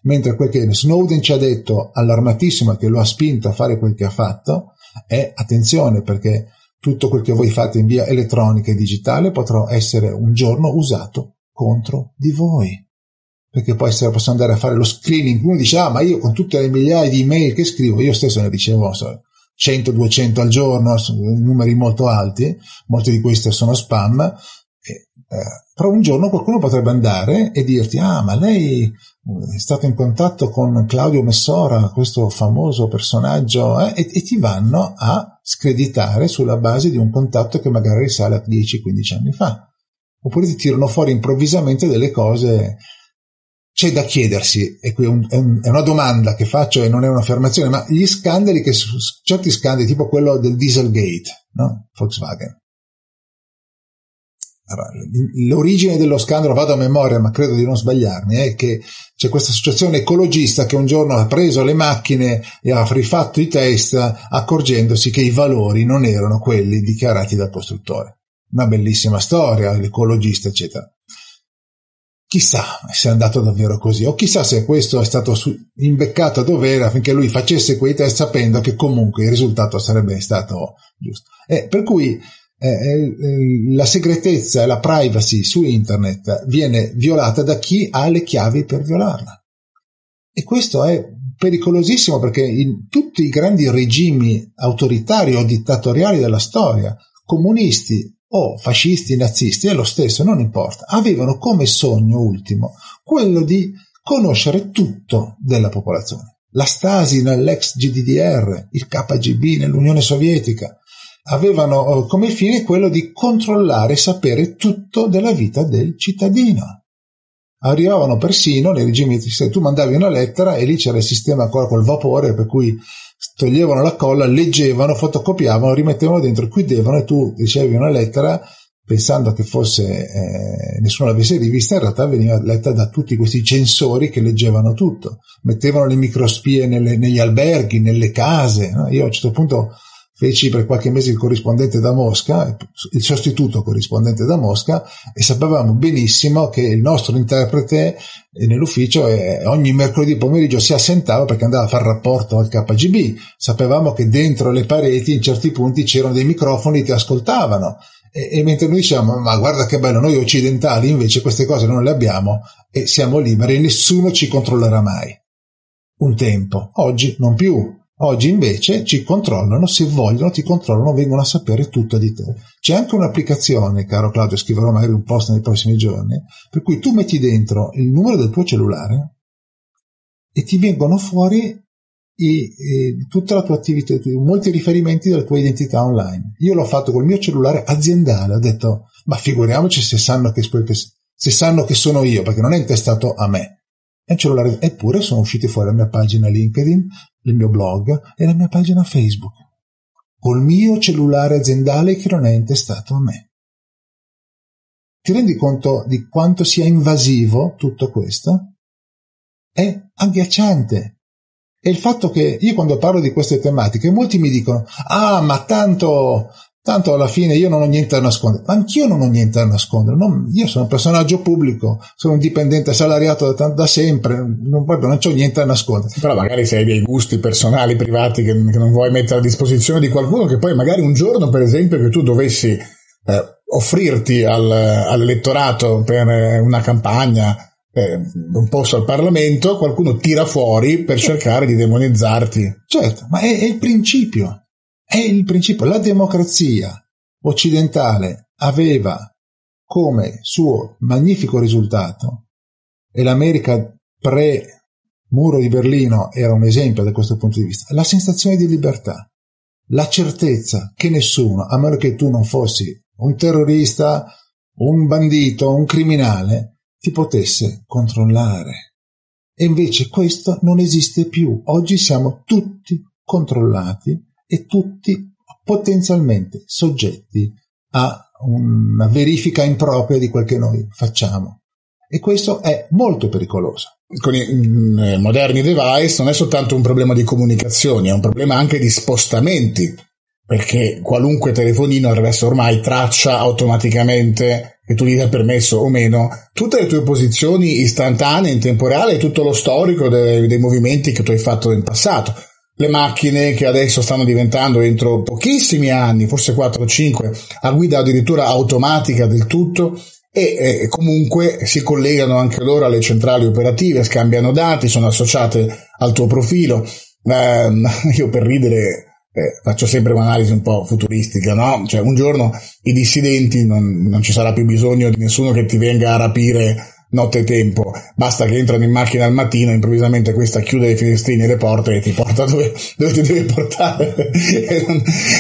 Mentre quel che Snowden ci ha detto, allarmatissimo, che lo ha spinto a fare quel che ha fatto, è attenzione, perché tutto quel che voi fate in via elettronica e digitale potrà essere un giorno usato contro di voi. Perché poi se possono andare a fare lo screening, uno dice, ma io con tutte le migliaia di email che scrivo, io stesso ne ricevo 100-200 al giorno, numeri molto alti, molti di questi sono spam, però un giorno qualcuno potrebbe andare e dirti, ma lei è stato in contatto con Claudio Messora, questo famoso personaggio, e ti vanno a screditare sulla base di un contatto che magari risale a 10-15 anni fa. Oppure ti tirano fuori improvvisamente delle cose. C'è da chiedersi, e qui è una domanda che faccio e non è un'affermazione, ma gli scandali, che certi scandali, tipo quello del Dieselgate, no? Volkswagen. Allora, l'origine dello scandalo, vado a memoria ma credo di non sbagliarmi, è che c'è questa associazione ecologista che un giorno ha preso le macchine e ha rifatto i test accorgendosi che i valori non erano quelli dichiarati dal costruttore. Una bellissima storia, l'ecologista, eccetera. Chissà se è andato davvero così, o chissà se questo è stato imbeccato a dovere affinché lui facesse quei test sapendo che comunque il risultato sarebbe stato giusto. Per cui la segretezza e la privacy su internet viene violata da chi ha le chiavi per violarla. E questo è pericolosissimo, perché in tutti i grandi regimi autoritari o dittatoriali della storia, comunisti o fascisti, nazisti, è lo stesso, non importa, avevano come sogno ultimo quello di conoscere tutto della popolazione. La Stasi nell'ex GDDR, il KGB nell'Unione Sovietica, avevano come fine quello di controllare e sapere tutto della vita del cittadino. Arrivavano persino nei regimi, se tu mandavi una lettera e lì c'era il sistema ancora col vapore, per cui toglievano la colla, leggevano, fotocopiavano, rimettevano dentro, chiudevano, e tu ricevi una lettera pensando che fosse nessuno l'avesse rivista, in realtà veniva letta da tutti questi censori che leggevano tutto, mettevano le microspie negli alberghi, nelle case, no? Io a un certo punto feci per qualche mese il corrispondente da Mosca, il sostituto corrispondente da Mosca, e sapevamo benissimo che il nostro interprete nell'ufficio ogni mercoledì pomeriggio si assentava perché andava a fare rapporto al KGB. Sapevamo che dentro le pareti in certi punti c'erano dei microfoni che ascoltavano, e mentre noi diciamo, ma guarda che bello, noi occidentali invece queste cose non le abbiamo e siamo liberi, nessuno ci controllerà mai. Un tempo, oggi non più. Oggi invece ci controllano, se vogliono ti controllano, vengono a sapere tutto di te. C'è anche un'applicazione, caro Claudio, scriverò magari un post nei prossimi giorni, per cui tu metti dentro il numero del tuo cellulare e ti vengono fuori tutta la tua attività, molti riferimenti della tua identità online. Io l'ho fatto col mio cellulare aziendale, ho detto, ma figuriamoci se sanno che sono io, perché non è intestato a me. Eppure sono usciti fuori la mia pagina LinkedIn, il mio blog e la mia pagina Facebook, col mio cellulare aziendale che non è intestato a me. Ti rendi conto di quanto sia invasivo tutto questo? È agghiacciante. E il fatto che io, quando parlo di queste tematiche, molti mi dicono, ma tanto alla fine io non ho niente da nascondere. Ma anch'io non ho niente da nascondere, io sono un personaggio pubblico, sono un dipendente assalariato da sempre, non c'ho niente da nascondere. Però magari se hai dei gusti personali, privati, che non vuoi mettere a disposizione di qualcuno, che poi magari un giorno, per esempio, che tu dovessi offrirti all'elettorato per una campagna, un posto al Parlamento, qualcuno tira fuori per cercare di demonizzarti. Certo, ma è il principio. È il principio. La democrazia occidentale aveva come suo magnifico risultato, e l'America pre-muro di Berlino era un esempio da questo punto di vista, la sensazione di libertà, la certezza che nessuno, a meno che tu non fossi un terrorista, un bandito, un criminale, ti potesse controllare. E invece questo non esiste più. Oggi siamo tutti controllati e tutti potenzialmente soggetti a una verifica impropria di quel che noi facciamo. E questo è molto pericoloso. Con i moderni device non è soltanto un problema di comunicazioni, è un problema anche di spostamenti, perché qualunque telefonino adesso ormai traccia automaticamente, che tu gli dai permesso o meno, tutte le tue posizioni istantanee, in tempo reale, tutto lo storico dei movimenti che tu hai fatto in passato. Le macchine che adesso stanno diventando, entro pochissimi anni, forse 4 o 5, a guida addirittura automatica del tutto, e comunque si collegano anche loro alle centrali operative, scambiano dati, sono associate al tuo profilo. Io per ridere faccio sempre un'analisi un po' futuristica, no? Cioè, un giorno i dissidenti non ci sarà più bisogno di nessuno che ti venga a rapire notte e tempo, basta che entrano in macchina al mattino, improvvisamente questa chiude le finestrine e le porte e ti porta dove ti deve portare.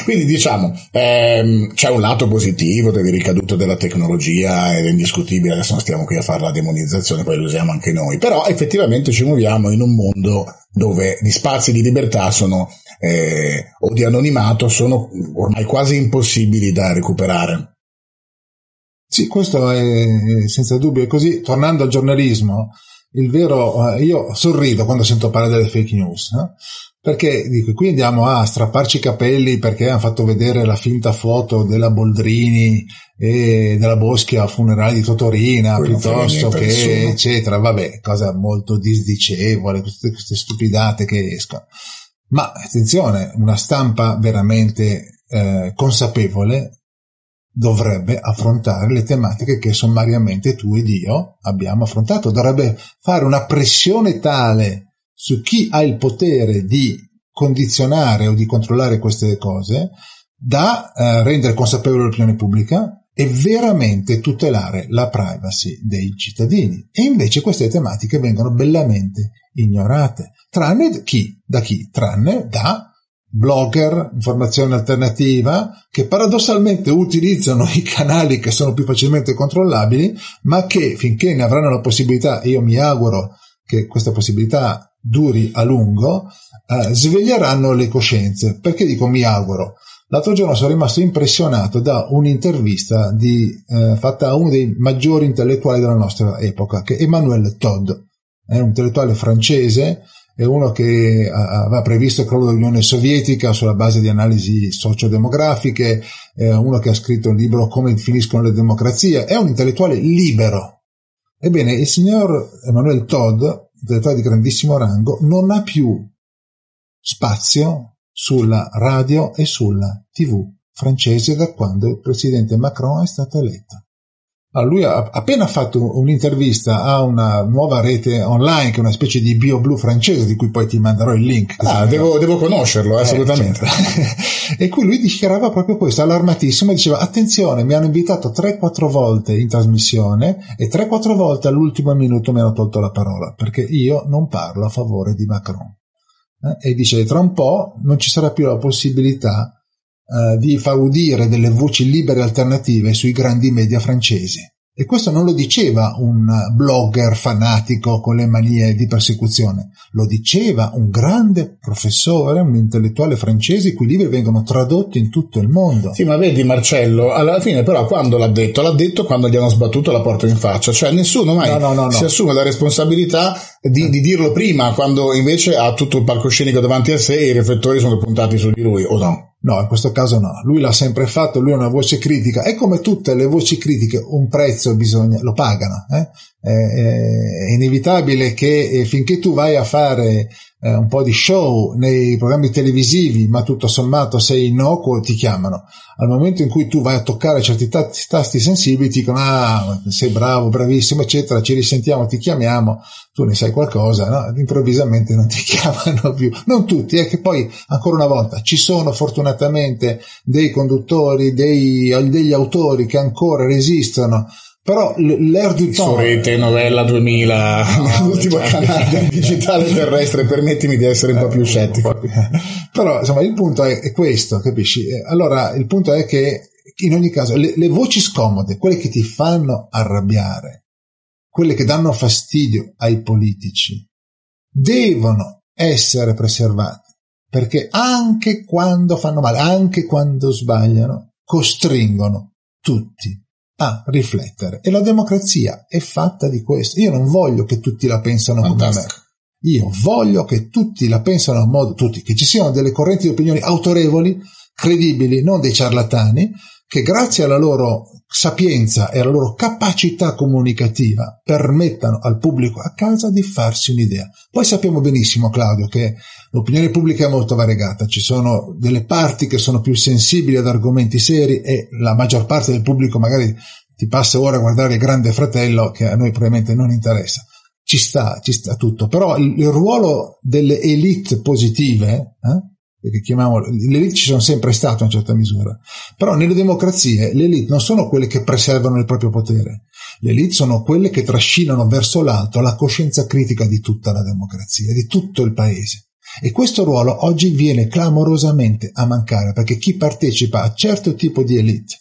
Quindi diciamo c'è un lato positivo delle ricadute della tecnologia ed è indiscutibile, adesso non stiamo qui a fare la demonizzazione, poi lo usiamo anche noi, però effettivamente ci muoviamo in un mondo dove gli spazi di libertà sono o di anonimato sono ormai quasi impossibili da recuperare. Sì, questo è senza dubbio, è così. Tornando al giornalismo, io sorrido quando sento parlare delle fake news, perché dico, qui andiamo a strapparci i capelli perché hanno fatto vedere la finta foto della Boldrini e della Boschia al funerale di Totorina, quello piuttosto che eccetera, vabbè, cosa molto disdicevole, queste stupidate che escono. Ma attenzione, una stampa veramente consapevole dovrebbe affrontare le tematiche che sommariamente tu ed io abbiamo affrontato, dovrebbe fare una pressione tale su chi ha il potere di condizionare o di controllare queste cose da rendere consapevole l'opinione pubblica e veramente tutelare la privacy dei cittadini. E invece queste tematiche vengono bellamente ignorate, tranne da blogger, informazione alternativa, che paradossalmente utilizzano i canali che sono più facilmente controllabili, ma che finché ne avranno la possibilità, e io mi auguro che questa possibilità duri a lungo, sveglieranno le coscienze. Perché dico mi auguro? L'altro giorno sono rimasto impressionato da un'intervista fatta a uno dei maggiori intellettuali della nostra epoca, che è Emmanuel Todd, è un intellettuale francese, è uno che aveva previsto il crollo dell'Unione Sovietica sulla base di analisi sociodemografiche, è uno che ha scritto un libro Come finiscono le democrazie, è un intellettuale libero. Ebbene, il signor Emmanuel Todd, intellettuale di grandissimo rango, non ha più spazio sulla radio e sulla TV francese da quando il presidente Macron è stato eletto. Allora, lui ha appena fatto un'intervista a una nuova rete online che è una specie di BioBlu francese, di cui poi ti manderò il link. Devo conoscerlo, assolutamente. E qui lui dichiarava proprio questo, allarmatissimo, e diceva attenzione, mi hanno invitato 3-4 volte in trasmissione e 3-4 volte all'ultimo minuto mi hanno tolto la parola perché io non parlo a favore di Macron. E dice tra un po' non ci sarà più la possibilità di far udire delle voci libere alternative sui grandi media francesi. E questo non lo diceva un blogger fanatico con le manie di persecuzione, lo diceva un grande professore, un intellettuale francese i cui libri vengono tradotti in tutto il mondo. Sì, ma vedi Marcello, alla fine però quando l'ha detto quando gli hanno sbattuto la porta in faccia, cioè nessuno mai si assume la responsabilità di dirlo prima, quando invece ha tutto il palcoscenico davanti a sé e i riflettori sono puntati su di lui, o no? No, in questo caso no, lui l'ha sempre fatto, lui ha una voce critica e come tutte le voci critiche un prezzo lo pagano. È inevitabile che finché tu vai a fare un po' di show nei programmi televisivi ma tutto sommato sei innocuo ti chiamano, al momento in cui tu vai a toccare certi tasti sensibili ti dicono sei bravo, bravissimo eccetera, ci risentiamo, ti chiamiamo, tu ne sai qualcosa, no? Improvvisamente non ti chiamano più, non tutti, è che poi ancora una volta ci sono fortunatamente dei conduttori, degli autori che ancora resistono. Però l'air du temps, su Rete Novella 2000, l'ultimo canale digitale terrestre, permettimi di essere un po' più scettico. Però insomma il punto è questo, capisci? Allora il punto è che in ogni caso le voci scomode, quelle che ti fanno arrabbiare, quelle che danno fastidio ai politici, devono essere preservati, perché anche quando fanno male, anche quando sbagliano, costringono tutti a riflettere. E la democrazia è fatta di questo. Io non voglio che tutti la pensano come me. Io voglio che tutti la pensano a modo, tutti, che ci siano delle correnti di opinioni autorevoli, credibili, non dei ciarlatani, che grazie alla loro sapienza e alla loro capacità comunicativa permettano al pubblico a casa di farsi un'idea. Poi sappiamo benissimo, Claudio, che l'opinione pubblica è molto variegata, ci sono delle parti che sono più sensibili ad argomenti seri e la maggior parte del pubblico magari ti passa ora a guardare il Grande Fratello, che a noi probabilmente non interessa. Ci sta tutto, però il ruolo delle elite positive, perché chiamiamolo, le elite ci sono sempre state in una certa misura, però nelle democrazie le elite non sono quelle che preservano il proprio potere, le elite sono quelle che trascinano verso l'alto la coscienza critica di tutta la democrazia, di tutto il paese, e questo ruolo oggi viene clamorosamente a mancare, perché chi partecipa a certo tipo di elite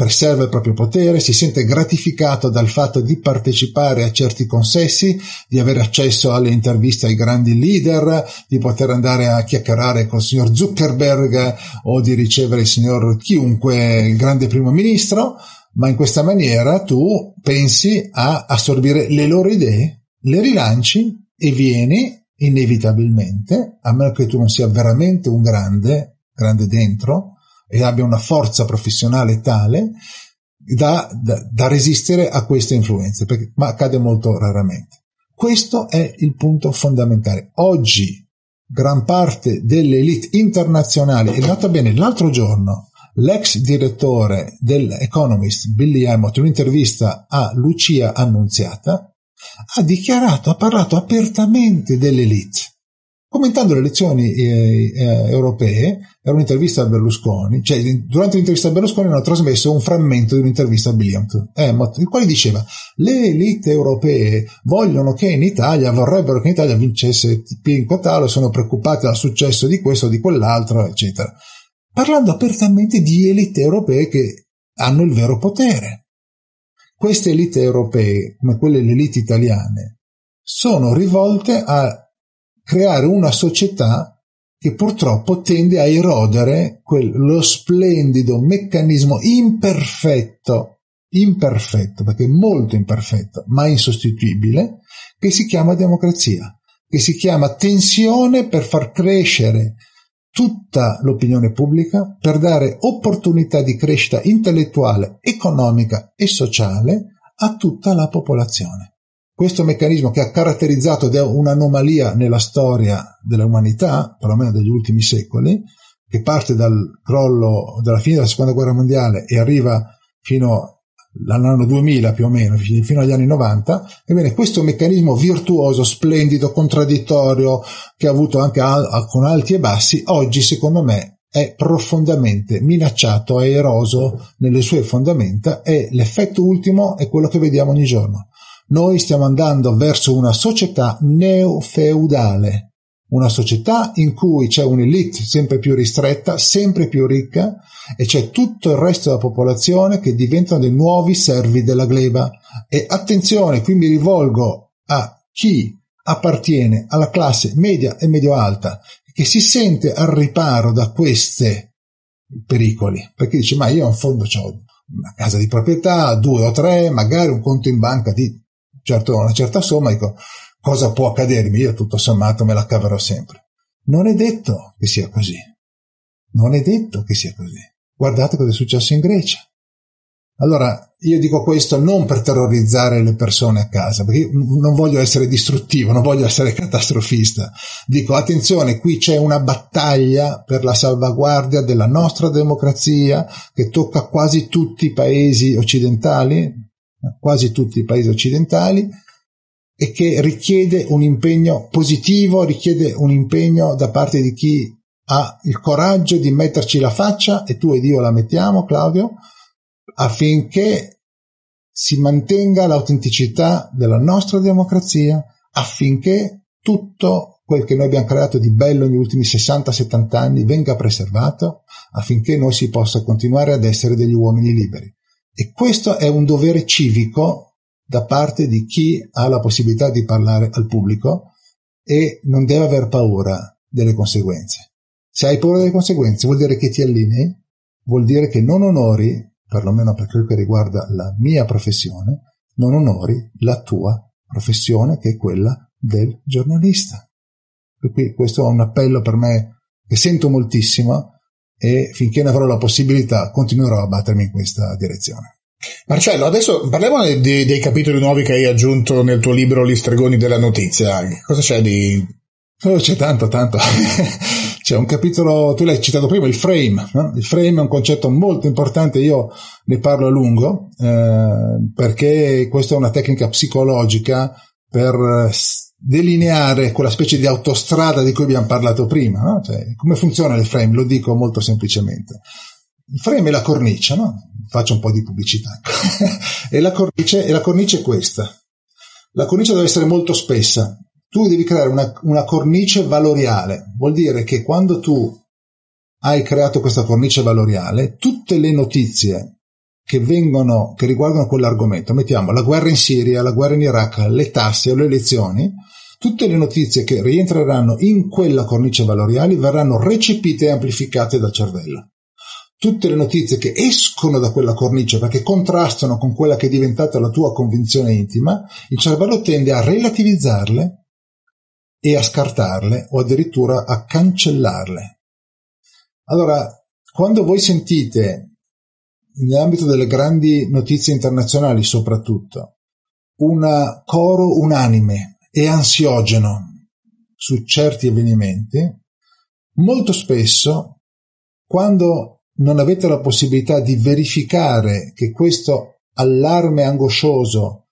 preserva il proprio potere, si sente gratificato dal fatto di partecipare a certi consessi, di avere accesso alle interviste ai grandi leader, di poter andare a chiacchierare col signor Zuckerberg o di ricevere il signor chiunque, il grande primo ministro, ma in questa maniera tu pensi a assorbire le loro idee, le rilanci e vieni inevitabilmente, a meno che tu non sia veramente un grande dentro, e abbia una forza professionale tale da resistere a queste influenze, perché, ma accade molto raramente. Questo è il punto fondamentale. Oggi gran parte delle elite internazionali, e nota bene, l'altro giorno l'ex direttore dell'Economist, Billy Hamilton, in un'intervista a Lucia Annunziata, ha parlato apertamente dell'elite. Commentando le elezioni europee, era un'intervista a Berlusconi, cioè durante l'intervista a Berlusconi hanno trasmesso un frammento di un'intervista a Billy Hamilton, il quale diceva: le elite europee vorrebbero che in Italia vincesse Pinco Talo, sono preoccupate dal successo di questo, di quell'altro, eccetera. Parlando apertamente di elite europee che hanno il vero potere. Queste elite europee, come quelle delle elite italiane, sono rivolte a creare una società che purtroppo tende a erodere lo splendido meccanismo imperfetto, perché molto imperfetto, ma insostituibile, che si chiama democrazia, che si chiama tensione per far crescere tutta l'opinione pubblica, per dare opportunità di crescita intellettuale, economica e sociale a tutta la popolazione. Questo meccanismo che ha caratterizzato un'anomalia nella storia dell'umanità, perlomeno degli ultimi secoli, che parte dal crollo, dalla fine della Seconda Guerra Mondiale e arriva fino all'anno 2000 più o meno, fino agli anni 90, ebbene questo meccanismo virtuoso, splendido, contraddittorio, che ha avuto anche con alti e bassi, oggi secondo me è profondamente minacciato, è eroso nelle sue fondamenta, e l'effetto ultimo è quello che vediamo ogni giorno. Noi stiamo andando verso una società neofeudale, una società in cui c'è un'elite sempre più ristretta, sempre più ricca, e c'è tutto il resto della popolazione che diventano dei nuovi servi della gleba. E attenzione, qui mi rivolgo a chi appartiene alla classe media e medio-alta, che si sente al riparo da questi pericoli, perché dice: ma io in fondo ho una casa di proprietà, 2 o 3, magari un conto in banca di una certa somma, dico, cosa può accadermi? Io tutto sommato me la caverò sempre. Non è detto che sia così. Guardate cosa è successo in Grecia. Allora, io dico questo non per terrorizzare le persone a casa, perché io non voglio essere distruttivo, non voglio essere catastrofista. Dico, attenzione, qui c'è una battaglia per la salvaguardia della nostra democrazia che tocca quasi tutti i paesi occidentali, e che richiede un impegno positivo, richiede un impegno da parte di chi ha il coraggio di metterci la faccia, e tu ed io la mettiamo, Claudio, affinché si mantenga l'autenticità della nostra democrazia, affinché tutto quel che noi abbiamo creato di bello negli ultimi 60-70 anni venga preservato, affinché noi si possa continuare ad essere degli uomini liberi. E questo è un dovere civico da parte di chi ha la possibilità di parlare al pubblico, e non deve aver paura delle conseguenze. Se hai paura delle conseguenze vuol dire che ti allinei, vuol dire che non onori, perlomeno per quel che riguarda la mia professione, non onori la tua professione, che è quella del giornalista. Per cui questo è un appello per me che sento moltissimo e finché ne avrò la possibilità continuerò a battermi in questa direzione. Marcello, adesso parliamo dei capitoli nuovi che hai aggiunto nel tuo libro Gli stregoni della notizia. Cosa c'è di... Oh, c'è tanto. C'è un capitolo, tu l'hai citato prima, il frame, no? Il frame è un concetto molto importante, io ne parlo a lungo, perché questa è una tecnica psicologica per delineare quella specie di autostrada di cui abbiamo parlato prima, no? Cioè, come funziona il frame? Lo dico molto semplicemente. Il frame è la cornice, no? Faccio un po' di pubblicità. e la cornice è questa. La cornice deve essere molto spessa. Tu devi creare una cornice valoriale, vuol dire che quando tu hai creato questa cornice valoriale, tutte le notizie che riguardano quell'argomento, mettiamo la guerra in Siria, la guerra in Iraq, le tasse o le elezioni, tutte le notizie che rientreranno in quella cornice valoriale verranno recepite e amplificate dal cervello. Tutte le notizie che escono da quella cornice perché contrastano con quella che è diventata la tua convinzione intima, il cervello tende a relativizzarle e a scartarle o addirittura a cancellarle. Allora, quando voi sentite, nell'ambito delle grandi notizie internazionali soprattutto, un coro unanime e ansiogeno su certi avvenimenti, molto spesso, quando non avete la possibilità di verificare che questo allarme angoscioso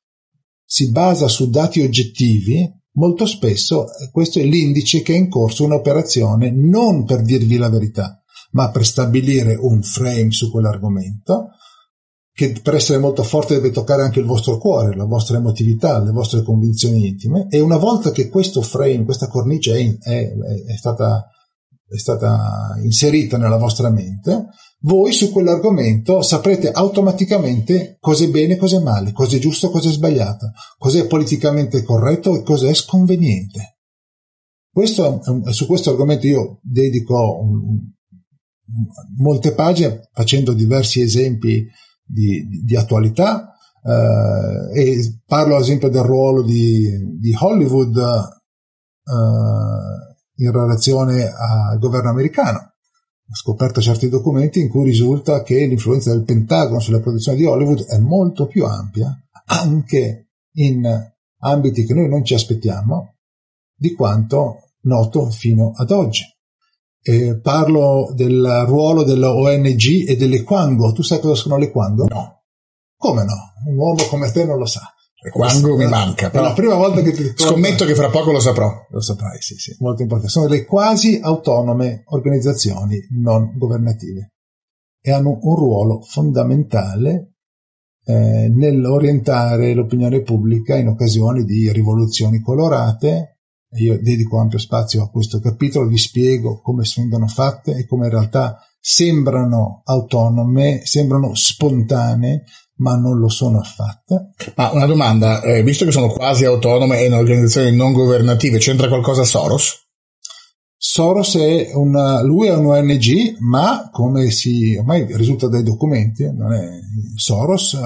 si basa su dati oggettivi, molto spesso questo è l'indice che è in corso un'operazione non per dirvi la verità, ma per stabilire un frame su quell'argomento che, per essere molto forte, deve toccare anche il vostro cuore, la vostra emotività, le vostre convinzioni intime. E una volta che questo frame, questa cornice è stata inserita nella vostra mente, voi su quell'argomento saprete automaticamente cos'è bene, cos'è male, cos'è giusto, cos'è sbagliato, cos'è politicamente corretto e cos'è sconveniente. Su questo argomento io dedico molte pagine facendo diversi esempi di attualità, e parlo ad esempio del ruolo di Hollywood in relazione al governo americano. Ho scoperto certi documenti in cui risulta che l'influenza del Pentagono sulla produzione di Hollywood è molto più ampia, anche in ambiti che noi non ci aspettiamo, di quanto noto fino ad oggi. Parlo del ruolo dell'ONG e delle Quango. Tu sai cosa sono le Quango? No. Come no? Un uomo come te non lo sa. Quango mi manca, però è la prima volta che scommetto che fra poco lo saprò. Lo saprai, sì, molto importante. Sono delle quasi autonome organizzazioni non governative e hanno un ruolo fondamentale nell'orientare l'opinione pubblica in occasione di rivoluzioni colorate. Io dedico ampio spazio a questo capitolo, vi spiego come vengono fatte e come in realtà sembrano autonome, sembrano spontanee, ma non lo sono affatto. Ma una domanda, visto che sono quasi autonome e in organizzazioni non governative, c'entra qualcosa Soros? Soros lui è un ONG, ma come ormai risulta dai documenti, non è, Soros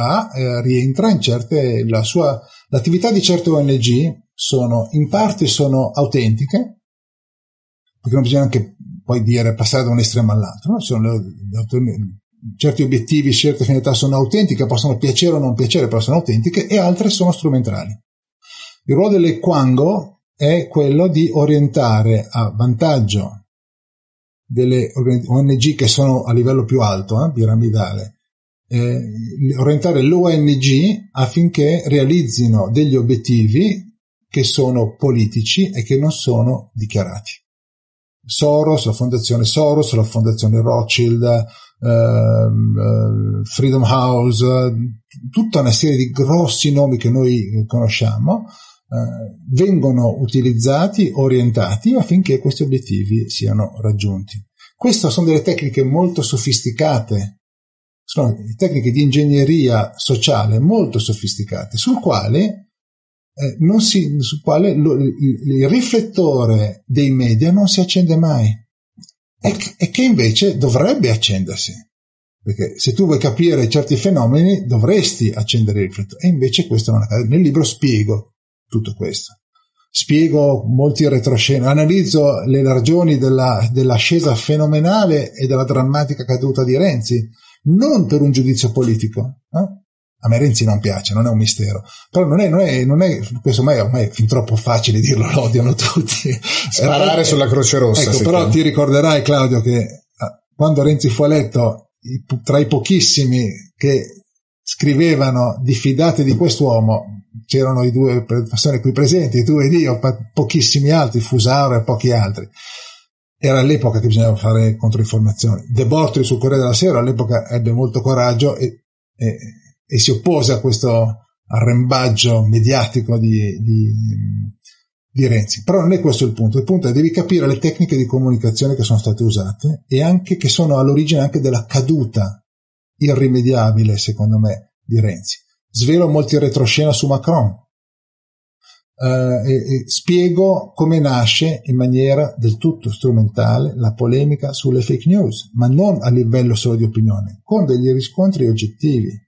rientra in certe, l'attività di certe ONG in parte sono autentiche, perché non bisogna anche poi dire passare da un estremo all'altro, no? Sono certi obiettivi, certe finalità sono autentiche, possono piacere o non piacere, però sono autentiche, e altre sono strumentali. Il ruolo delle Quango è quello di orientare a vantaggio delle ONG che sono a livello più alto, piramidale, orientare l'ONG affinché realizzino degli obiettivi che sono politici e che non sono dichiarati. Soros, la fondazione Soros, la fondazione Rothschild, Freedom House, tutta una serie di grossi nomi che noi conosciamo, vengono utilizzati, orientati affinché questi obiettivi siano raggiunti. Queste sono delle tecniche molto sofisticate, sono tecniche di ingegneria sociale molto sofisticate, sul quale su quale il riflettore dei media non si accende mai, e che invece dovrebbe accendersi, perché se tu vuoi capire certi fenomeni dovresti accendere il riflettore, e invece questo non accade. Nel libro spiego tutto questo, spiego molti retroscena, analizzo le ragioni dell'ascesa fenomenale e della drammatica caduta di Renzi, non per un giudizio politico, eh? A me Renzi non piace, non è un mistero, però non è questo ormai è fin troppo facile dirlo, lo odiano tutti. Sparare sulla Croce Rossa. Ecco, però ti ricorderai, Claudio, che quando Renzi fu eletto, tra i pochissimi che scrivevano diffidate di quest'uomo, c'erano i due persone qui presenti, tu ed io, pochissimi altri, Fusaro e pochi altri. Era l'epoca che bisognava fare controinformazioni. De Bortoli sul Corriere della Sera all'epoca ebbe molto coraggio e si oppose a questo arrembaggio mediatico di Renzi. Però non è questo il punto. Il punto è: devi capire le tecniche di comunicazione che sono state usate e anche che sono all'origine anche della caduta irrimediabile, secondo me, di Renzi. Svelo molti retroscena su Macron. E spiego come nasce in maniera del tutto strumentale la polemica sulle fake news, ma non a livello solo di opinione, con degli riscontri oggettivi.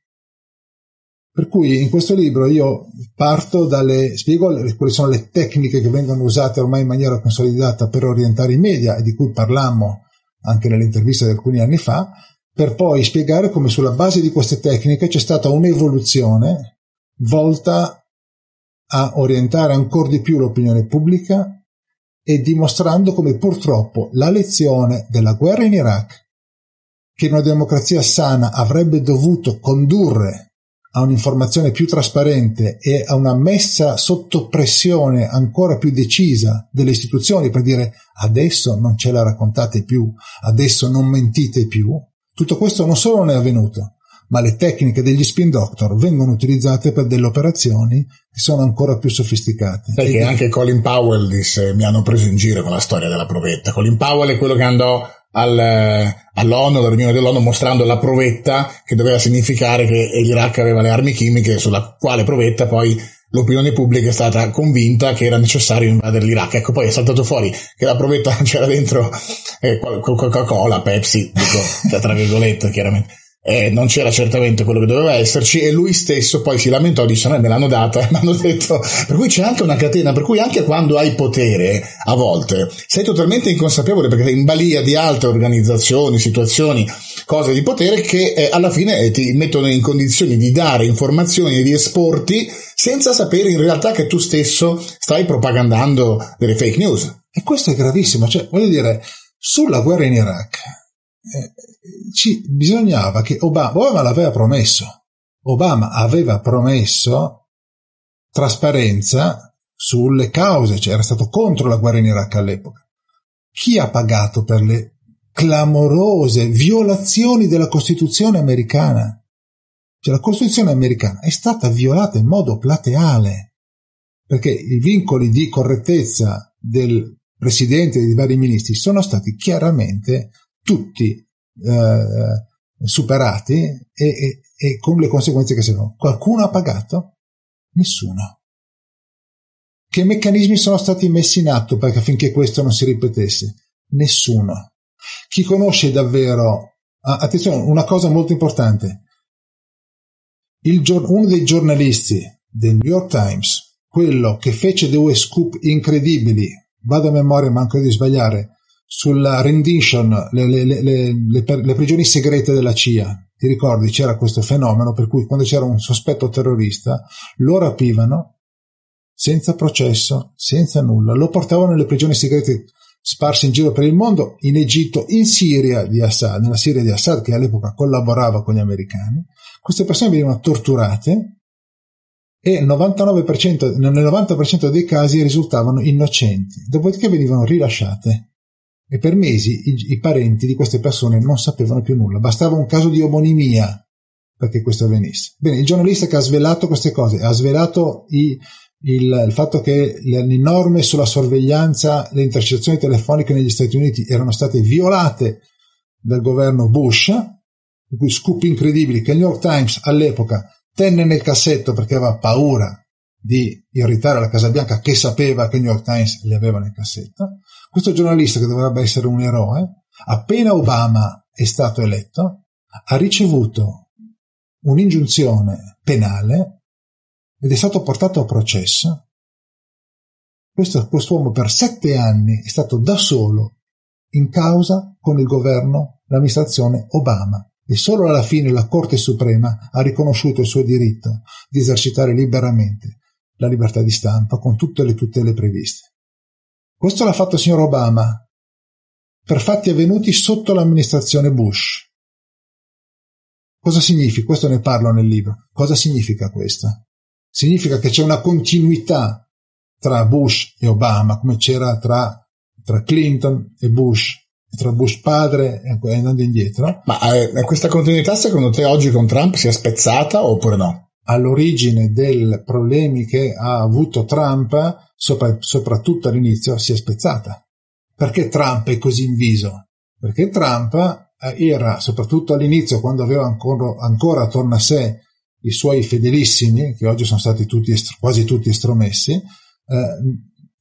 Per cui in questo libro io parto spiego quali sono le tecniche che vengono usate ormai in maniera consolidata per orientare i media, e di cui parlammo anche nell'intervista di alcuni anni fa, per poi spiegare come sulla base di queste tecniche c'è stata un'evoluzione volta a orientare ancora di più l'opinione pubblica, e dimostrando come purtroppo la lezione della guerra in Iraq, che una democrazia sana avrebbe dovuto condurre a un'informazione più trasparente e a una messa sotto pressione ancora più decisa delle istituzioni, per dire: adesso non ce la raccontate più, adesso non mentite più. Tutto questo non solo non è avvenuto, ma le tecniche degli spin doctor vengono utilizzate per delle operazioni che sono ancora più sofisticate. Perché anche Colin Powell disse: mi hanno preso in giro con la storia della provetta. Colin Powell è quello che andò all'ONU, alla riunione dell'ONU, mostrando la provetta, che doveva significare che l'Iraq aveva le armi chimiche, sulla quale provetta poi l'opinione pubblica è stata convinta che era necessario invadere l'Iraq. Ecco, poi è saltato fuori che la provetta c'era dentro Coca-Cola, Pepsi, dico tra virgolette chiaramente, non c'era certamente quello che doveva esserci, e lui stesso poi si lamentò, dice: me l'hanno data, mi hanno detto. Per cui c'è anche una catena, per cui anche quando hai potere a volte sei totalmente inconsapevole, perché sei in balia di altre organizzazioni, situazioni, cose di potere che alla fine ti mettono in condizioni di dare informazioni e di esporti senza sapere in realtà che tu stesso stai propagandando delle fake news. E questo è gravissimo. Cioè, voglio dire, sulla guerra in Iraq bisognava che Obama l'aveva promesso. Obama aveva promesso trasparenza sulle cause, cioè era stato contro la guerra in Iraq all'epoca. Chi ha pagato per le clamorose violazioni della Costituzione americana? Cioè, la Costituzione americana è stata violata in modo plateale, perché i vincoli di correttezza del presidente e dei vari ministri sono stati chiaramente tutti superati, e con le conseguenze che seguono. Qualcuno ha pagato? Nessuno. Che meccanismi sono stati messi in atto perché affinché questo non si ripetesse? Nessuno. Chi conosce davvero, attenzione, una cosa molto importante, uno dei giornalisti del New York Times, quello che fece due scoop incredibili, vado a memoria ma manco di sbagliare, sulla rendition, le prigioni segrete della CIA, ti ricordi? C'era questo fenomeno per cui quando c'era un sospetto terrorista lo rapivano senza processo, senza nulla, lo portavano nelle prigioni segrete sparse in giro per il mondo, in Egitto, in Siria di Assad, nella Siria di Assad, che all'epoca collaborava con gli americani. Queste persone venivano torturate e nel 90% dei casi risultavano innocenti, dopodiché venivano rilasciate, e per mesi i parenti di queste persone non sapevano più nulla, bastava un caso di omonimia perché questo avvenisse. Bene, il giornalista che ha svelato queste cose ha svelato il fatto che le norme sulla sorveglianza, le intercettazioni telefoniche negli Stati Uniti erano state violate dal governo Bush, cui scoop incredibili che il New York Times all'epoca tenne nel cassetto perché aveva paura di irritare la Casa Bianca, che sapeva che New York Times li aveva in cassetta. Questo giornalista, che dovrebbe essere un eroe, appena Obama è stato eletto, ha ricevuto un'ingiunzione penale ed è stato portato a processo. Quest'uomo per 7 anni è stato da solo in causa con il governo, l'amministrazione Obama, e solo alla fine la Corte Suprema ha riconosciuto il suo diritto di esercitare liberamente la libertà di stampa con tutte le tutele previste. Questo l'ha fatto il signor Obama per fatti avvenuti sotto l'amministrazione Bush. Cosa significa? Questo ne parlo nel libro. Cosa significa questo? Significa che c'è una continuità tra Bush e Obama, come c'era tra Clinton e Bush, tra Bush padre e andando indietro. Ma questa continuità secondo te oggi con Trump si è spezzata oppure no? All'origine dei problemi che ha avuto Trump, soprattutto all'inizio, si è spezzata. Perché Trump è così inviso? Perché Trump era, soprattutto all'inizio, quando aveva ancora attorno a sé i suoi fedelissimi, che oggi sono stati quasi tutti estromessi,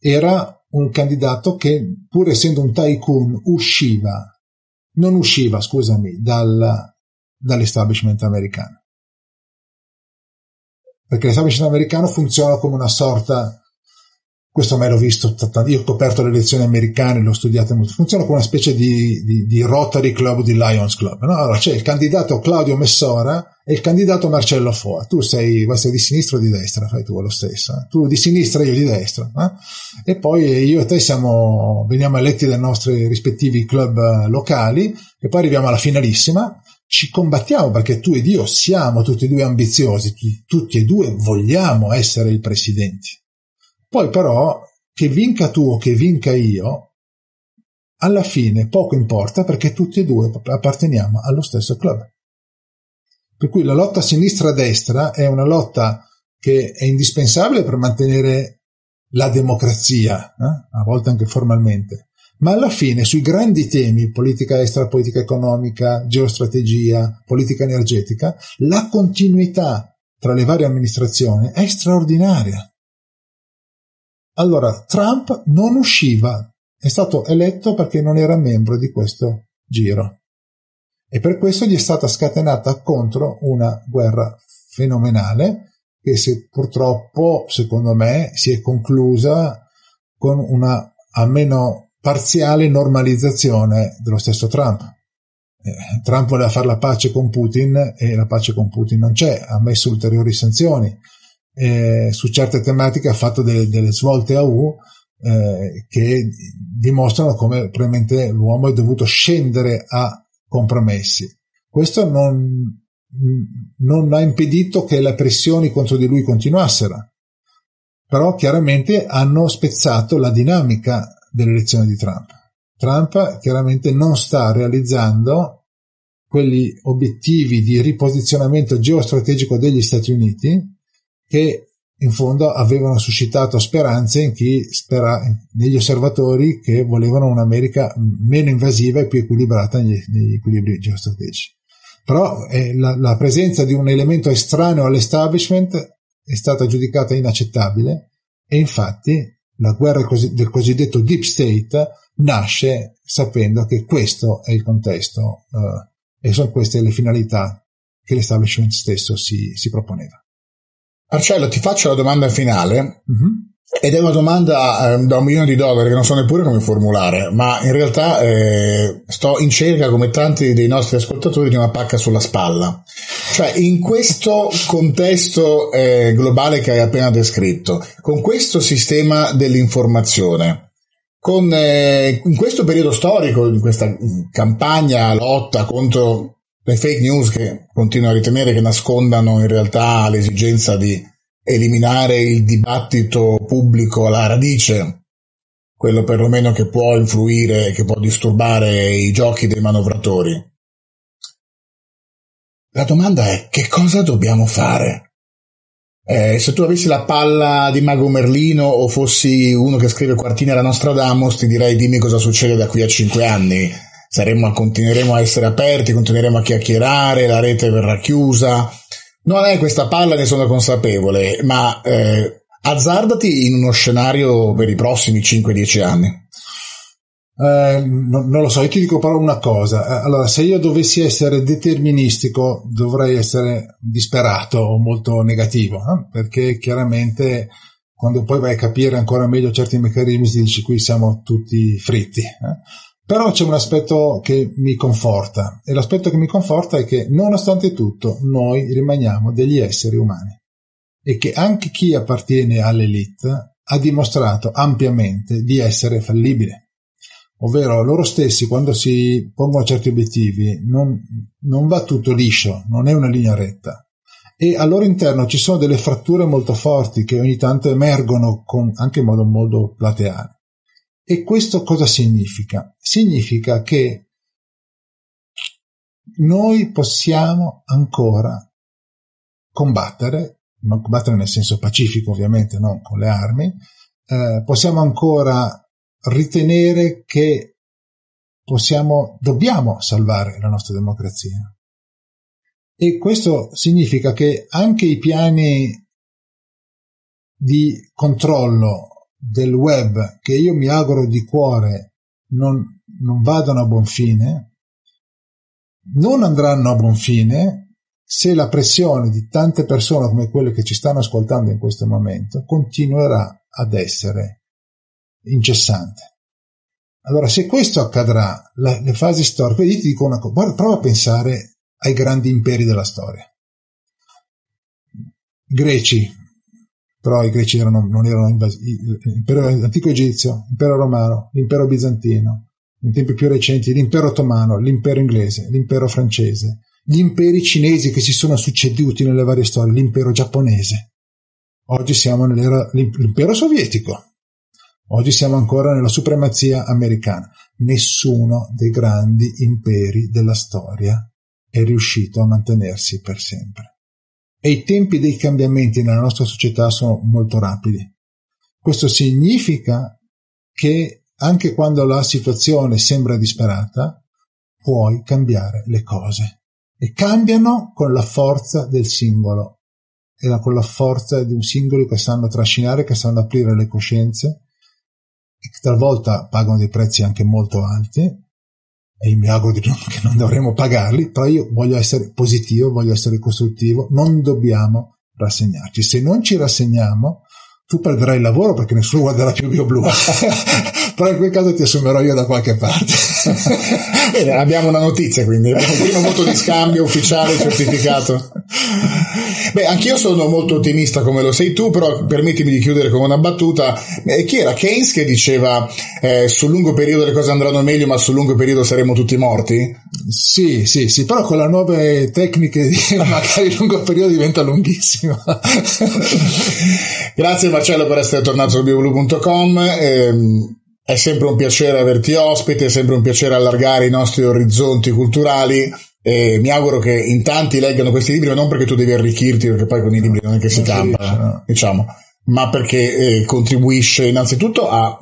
era un candidato che, pur essendo un tycoon, non usciva, dall'establishment americano. Perché l'establishment americano funziona come una sorta, questo me l'ho visto, io ho coperto le elezioni americane, l'ho studiato molto, funziona come una specie di Rotary Club, di Lions Club, no? Allora c'è il candidato Claudio Messora e il candidato Marcello Foà. Tu sei di sinistra o di destra? Fai tu lo stesso, eh? Tu di sinistra, io di destra, eh? E poi io e te veniamo eletti dai nostri rispettivi club locali e poi arriviamo alla finalissima, ci combattiamo perché tu ed io siamo tutti e due ambiziosi, tutti e due vogliamo essere i presidenti. Poi però, che vinca tu o che vinca io, alla fine poco importa perché tutti e due apparteniamo allo stesso club. Per cui la lotta sinistra-destra è una lotta che è indispensabile per mantenere la democrazia, a volte anche formalmente, ma alla fine sui grandi temi, politica estera, politica economica, geostrategia, politica energetica, la continuità tra le varie amministrazioni è straordinaria. Allora, Trump non usciva, è stato eletto perché non era membro di questo giro, e per questo gli è stata scatenata contro una guerra fenomenale che, se purtroppo, secondo me, si è conclusa con una almeno parziale normalizzazione dello stesso Trump. Trump voleva fare la pace con Putin e la pace con Putin non c'è, ha messo ulteriori sanzioni. Su certe tematiche ha fatto delle svolte a U che dimostrano come probabilmente l'uomo è dovuto scendere a compromessi. Questo non ha impedito che le pressioni contro di lui continuassero, però chiaramente hanno spezzato la dinamica dell'elezione di Trump. Trump chiaramente non sta realizzando quegli obiettivi di riposizionamento geostrategico degli Stati Uniti che in fondo avevano suscitato speranze negli osservatori che volevano un'America meno invasiva e più equilibrata negli equilibri geostrategici. Però la presenza di un elemento estraneo all'establishment è stata giudicata inaccettabile, e infatti la guerra del cosiddetto Deep State nasce sapendo che questo è il contesto e sono queste le finalità che l'establishment stesso si proponeva. Marcello, ti faccio la domanda finale, ed è una domanda da $1 milione che non so neppure come formulare, ma in realtà sto in cerca, come tanti dei nostri ascoltatori, di una pacca sulla spalla. Cioè, in questo contesto globale che hai appena descritto, con questo sistema dell'informazione, in questo periodo storico, in questa campagna, lotta contro le fake news, che continuo a ritenere che nascondano in realtà l'esigenza di eliminare il dibattito pubblico alla radice, quello perlomeno che può influire, che può disturbare i giochi dei manovratori. La domanda è: che cosa dobbiamo fare? Se tu avessi la palla di Mago Merlino o fossi uno che scrive quartine alla Nostradamus, ti direi: dimmi cosa succede da qui a 5 anni. Continueremo a essere aperti, continueremo a chiacchierare, la rete verrà chiusa. Non è questa palla, ne sono consapevole, ma Azzardati in uno scenario per i prossimi 5-10 anni. Non lo so, io ti dico però una cosa. Allora, se io dovessi essere deterministico dovrei essere disperato o molto negativo, perché chiaramente quando poi vai a capire ancora meglio certi meccanismi ti dici qui siamo tutti fritti, Però c'è un aspetto che mi conforta, e l'aspetto che mi conforta è che nonostante tutto noi rimaniamo degli esseri umani e che anche chi appartiene all'elite ha dimostrato ampiamente di essere fallibile. Ovvero loro stessi quando si pongono certi obiettivi non va tutto liscio, non è una linea retta, e al loro interno ci sono delle fratture molto forti che ogni tanto emergono anche in modo plateale. E questo cosa significa? Significa che noi possiamo ancora combattere, ma combattere nel senso pacifico ovviamente, non con le armi, possiamo ancora ritenere che dobbiamo salvare la nostra democrazia, e questo significa che anche i piani di controllo del web, che io mi auguro di cuore non vadano a buon fine, non andranno a buon fine se la pressione di tante persone come quelle che ci stanno ascoltando in questo momento continuerà ad essere incessante. Allora, se questo accadrà, le fasi storiche, io ti dico una cosa, prova a pensare ai grandi imperi della storia. Greci, però i greci non erano invasivi, l'impero antico egizio, l'impero romano, l'impero bizantino, in tempi più recenti l'impero ottomano, l'impero inglese, l'impero francese, gli imperi cinesi che si sono succeduti nelle varie storie, l'impero giapponese. Oggi siamo nell'era l'impero sovietico. Oggi siamo ancora nella supremazia americana. Nessuno dei grandi imperi della storia è riuscito a mantenersi per sempre. E i tempi dei cambiamenti nella nostra società sono molto rapidi. Questo significa che anche quando la situazione sembra disperata, puoi cambiare le cose. E cambiano con la forza del singolo. E con la forza di un singolo che sanno trascinare, che sanno aprire le coscienze, che talvolta pagano dei prezzi anche molto alti, e io mi auguro di più che non dovremmo pagarli, però io voglio essere positivo, voglio essere costruttivo, non dobbiamo rassegnarci. Se non ci rassegniamo, tu perderai il lavoro perché nessuno guarderà più BioBlu, però in quel caso ti assumerò io da qualche parte. Bene, abbiamo una notizia, quindi abbiamo il primo voto di scambio ufficiale certificato. Beh, anch'io sono molto ottimista come lo sei tu, però permettimi di chiudere con una battuta. Chi era? Keynes che diceva sul lungo periodo le cose andranno meglio, ma sul lungo periodo saremo tutti morti? Sì, però con le nuove tecniche magari il lungo periodo diventa lunghissimo. Grazie Marcello per essere tornato su BioBlu.com. È sempre un piacere averti ospite, è sempre un piacere allargare i nostri orizzonti culturali. E mi auguro che in tanti leggano questi libri, ma non perché tu devi arricchirti, perché poi con i libri non è che si campa, diciamo, ma perché contribuisce innanzitutto a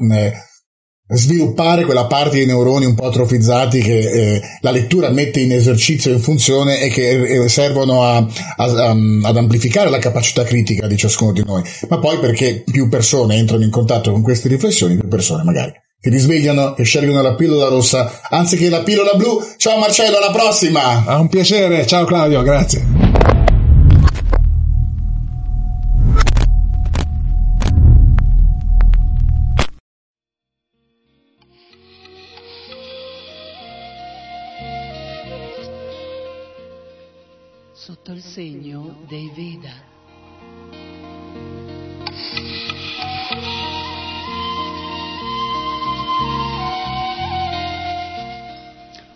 sviluppare quella parte dei neuroni un po' atrofizzati che la lettura mette in esercizio, in funzione, e che servono ad amplificare la capacità critica di ciascuno di noi, ma poi perché più persone entrano in contatto con queste riflessioni, più persone magari si risvegliano e scelgono la pillola rossa anziché la pillola blu. Ciao Marcello, alla prossima! È un piacere, ciao Claudio, grazie. Sotto il segno dei Veda.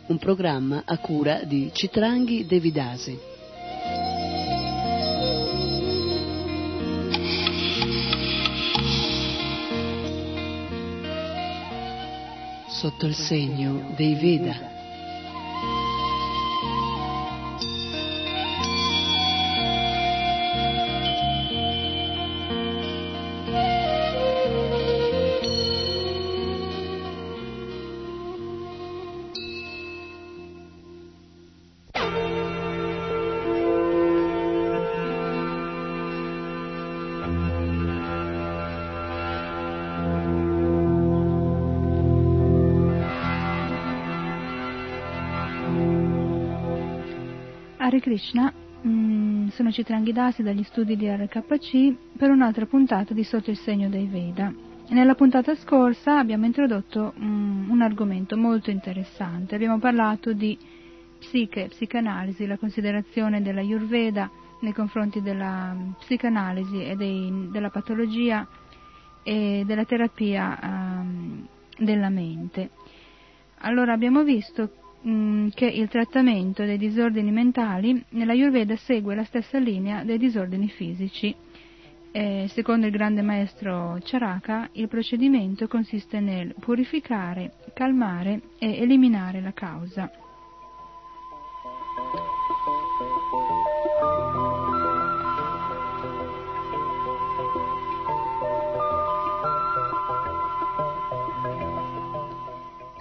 Un programma a cura di Citraangi Devi Dasi. Sotto il segno dei Veda. Hare Krishna, sono Citraangi Dasi dagli studi di RKC per un'altra puntata di Sotto il segno dei Veda. Nella puntata scorsa abbiamo introdotto un argomento molto interessante, abbiamo parlato di psiche, psicanalisi, la considerazione della Ayurveda nei confronti della psicanalisi e della patologia e della terapia della mente. Allora abbiamo visto che il trattamento dei disordini mentali nella Ayurveda segue la stessa linea dei disordini fisici. Secondo il grande maestro Charaka, il procedimento consiste nel purificare, calmare e eliminare la causa.